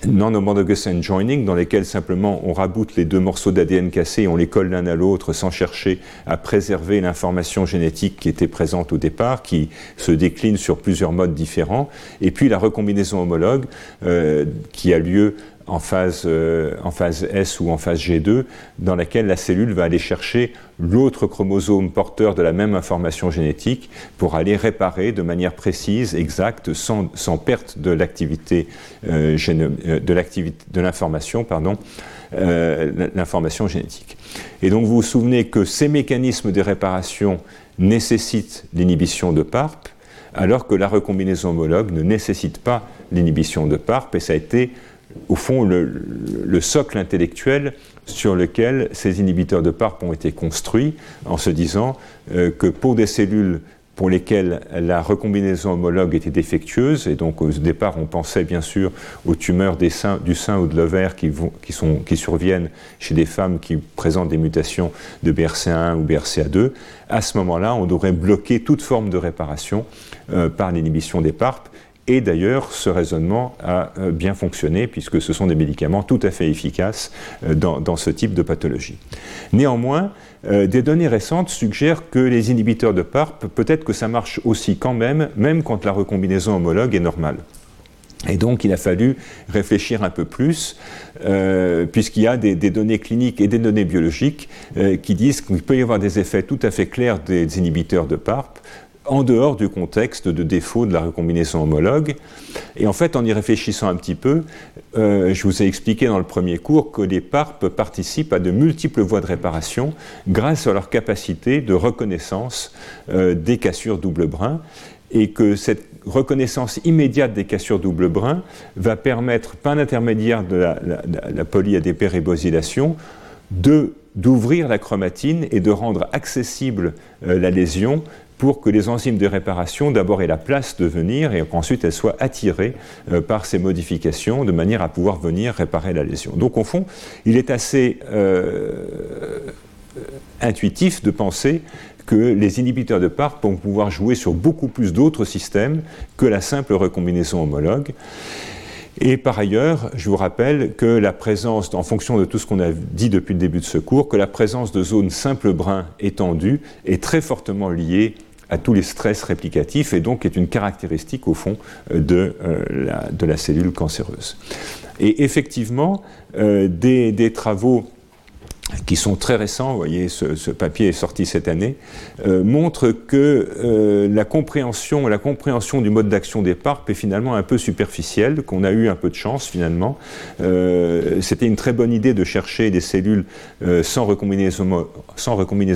non-homologous end-joining, dans lesquelles simplement on raboute les deux morceaux d'ADN cassés et on les colle l'un à l'autre sans chercher à préserver l'information génétique qui était présente au départ, qui se décline sur plusieurs modes différents. Et puis la recombinaison homologue qui a lieu en phase S ou en phase G2, dans laquelle la cellule va aller chercher l'autre chromosome porteur de la même information génétique pour aller réparer de manière précise, exacte, sans perte de l'activité l'information génétique. Et donc vous vous souvenez que ces mécanismes de réparation nécessitent l'inhibition de PARP, alors que la recombinaison homologue ne nécessite pas l'inhibition de PARP, et ça a été au fond le socle intellectuel sur lequel ces inhibiteurs de PARP ont été construits, en se disant que pour des cellules pour lesquelles la recombinaison homologue était défectueuse, et donc au départ on pensait bien sûr aux tumeurs du sein ou de l'ovaire qui surviennent chez des femmes qui présentent des mutations de BRCA1 ou BRCA2, à ce moment-là on devrait bloquer toute forme de réparation par l'inhibition des PARP. Et d'ailleurs, ce raisonnement a bien fonctionné, puisque ce sont des médicaments tout à fait efficaces dans ce type de pathologie. Néanmoins, des données récentes suggèrent que les inhibiteurs de PARP, peut-être que ça marche aussi quand même quand la recombinaison homologue est normale. Et donc, il a fallu réfléchir un peu plus, puisqu'il y a des données cliniques et des données biologiques qui disent qu'il peut y avoir des effets tout à fait clairs des inhibiteurs de PARP, en dehors du contexte de défaut de la recombinaison homologue. Et en fait, en y réfléchissant un petit peu, je vous ai expliqué dans le premier cours que les PARP participent à de multiples voies de réparation grâce à leur capacité de reconnaissance des cassures double brin, et que cette reconnaissance immédiate des cassures double brin va permettre, par l'intermédiaire de la polyADP ribosylation, de d'ouvrir la chromatine et de rendre accessible la lésion pour que les enzymes de réparation d'abord aient la place de venir et qu'ensuite elles soient attirées par ces modifications de manière à pouvoir venir réparer la lésion. Donc au fond, il est assez intuitif de penser que les inhibiteurs de PARP vont pouvoir jouer sur beaucoup plus d'autres systèmes que la simple recombinaison homologue. Et par ailleurs, je vous rappelle que la présence, en fonction de tout ce qu'on a dit depuis le début de ce cours, que la présence de zones simples brun étendues est très fortement liée à tous les stress réplicatifs et donc est une caractéristique au fond de la cellule cancéreuse. Et effectivement, des travaux qui sont très récents, vous voyez, ce papier est sorti cette année, montre que la compréhension du mode d'action des PARP est finalement un peu superficielle, qu'on a eu un peu de chance finalement. C'était une très bonne idée de chercher des cellules sans recombinaison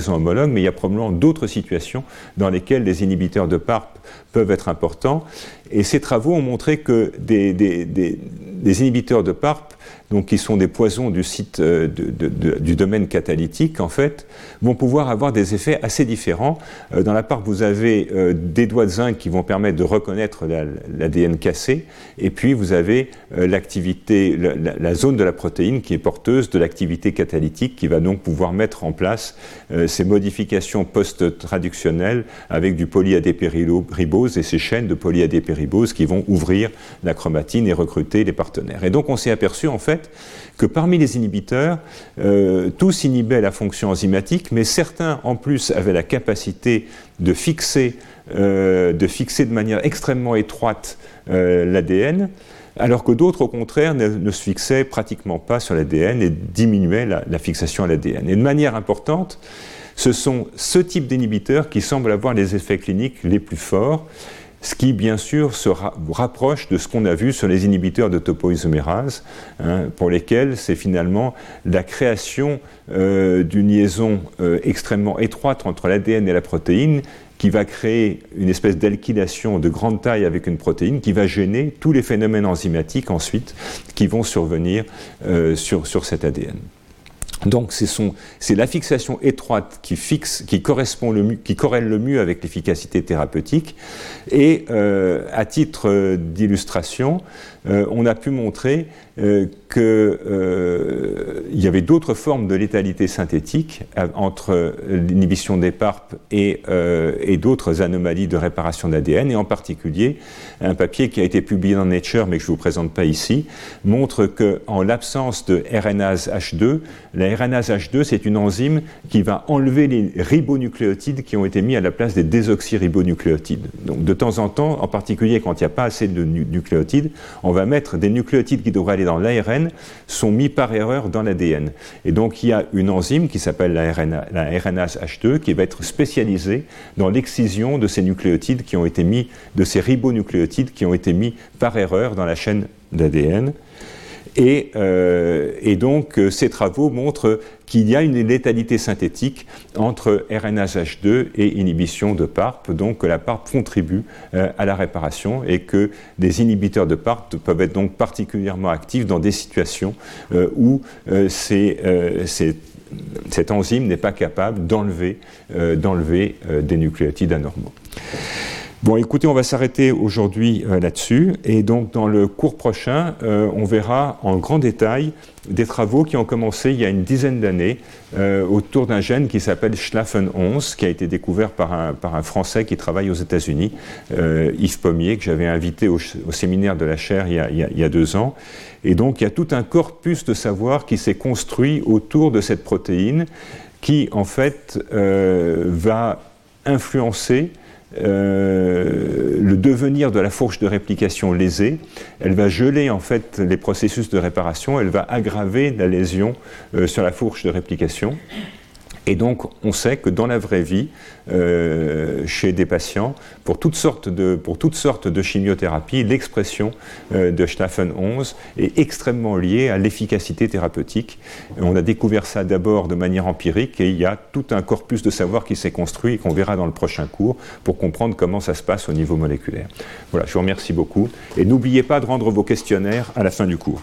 homologue, mais il y a probablement d'autres situations dans lesquelles les inhibiteurs de PARP peuvent être importants. Et ces travaux ont montré que des inhibiteurs de PARP, donc qui sont des poisons du site du domaine catalytique, en fait, vont pouvoir avoir des effets assez différents. Dans la PARP, vous avez des doigts de zinc qui vont permettre de reconnaître l'ADN cassé, et puis vous avez la zone de la protéine qui est porteuse de l'activité catalytique, qui va donc pouvoir mettre en place ces modifications post-traductionnelles avec du polyadépéribose et ces chaînes de polyadépéribose qui vont ouvrir la chromatine et recruter les partenaires. Et donc on s'est aperçu en fait que parmi les inhibiteurs, tous inhibaient la fonction enzymatique, mais certains en plus avaient la capacité de fixer de manière extrêmement étroite l'ADN, alors que d'autres au contraire ne se fixaient pratiquement pas sur l'ADN et diminuaient la fixation à l'ADN. Et de manière importante, ce sont ce type d'inhibiteurs qui semblent avoir les effets cliniques les plus forts, ce qui, bien sûr, se rapproche de ce qu'on a vu sur les inhibiteurs de topoisomérase, pour lesquels c'est finalement la création d'une liaison extrêmement étroite entre l'ADN et la protéine qui va créer une espèce d'alkylation de grande taille avec une protéine qui va gêner tous les phénomènes enzymatiques ensuite qui vont survenir sur cet ADN. Donc c'est la fixation étroite qui corrèle le mieux avec l'efficacité thérapeutique. Et à titre d'illustration, on a pu montrer qu'il y avait d'autres formes de létalité synthétique entre l'inhibition des PARP et d'autres anomalies de réparation d'ADN. Et en particulier, un papier qui a été publié dans Nature, mais que je ne vous présente pas ici, montre qu'en l'absence de RNase H2, la RNase H2, c'est une enzyme qui va enlever les ribonucléotides qui ont été mis à la place des désoxyribonucléotides. Donc de temps en temps, en particulier quand il n'y a pas assez de nucléotides, on va mettre des nucléotides qui devraient aller dans l'ARN, sont mis par erreur dans l'ADN. Et donc il y a une enzyme qui s'appelle la RNase H2 qui va être spécialisée dans l'excision de ces nucléotides qui ont été mis, de ces ribonucléotides qui ont été mis par erreur dans la chaîne d'ADN. Et donc ces travaux montrent qu'il y a une létalité synthétique entre RNase H2 et inhibition de PARP, donc que la PARP contribue à la réparation et que des inhibiteurs de PARP peuvent être donc particulièrement actifs dans des situations où cette enzyme n'est pas capable d'enlever des nucléotides anormaux. Bon, écoutez, on va s'arrêter aujourd'hui là-dessus, et donc dans le cours prochain, on verra en grand détail des travaux qui ont commencé il y a une dizaine d'années autour d'un gène qui s'appelle Schlafen 11, qui a été découvert par un Français qui travaille aux États-Unis, Yves Pommier, que j'avais invité au séminaire de la Chaire il y a 2 ans. Et donc il y a tout un corpus de savoir qui s'est construit autour de cette protéine qui, en fait, va influencer le devenir de la fourche de réplication lésée. Elle va geler en fait les processus de réparation, elle va aggraver la lésion sur la fourche de réplication. Et donc on sait que dans la vraie vie, chez des patients, pour toutes sortes de chimiothérapies, l'expression de Schlafen 11 est extrêmement liée à l'efficacité thérapeutique. On a découvert ça d'abord de manière empirique et il y a tout un corpus de savoir qui s'est construit et qu'on verra dans le prochain cours pour comprendre comment ça se passe au niveau moléculaire. Voilà, je vous remercie beaucoup et n'oubliez pas de rendre vos questionnaires à la fin du cours.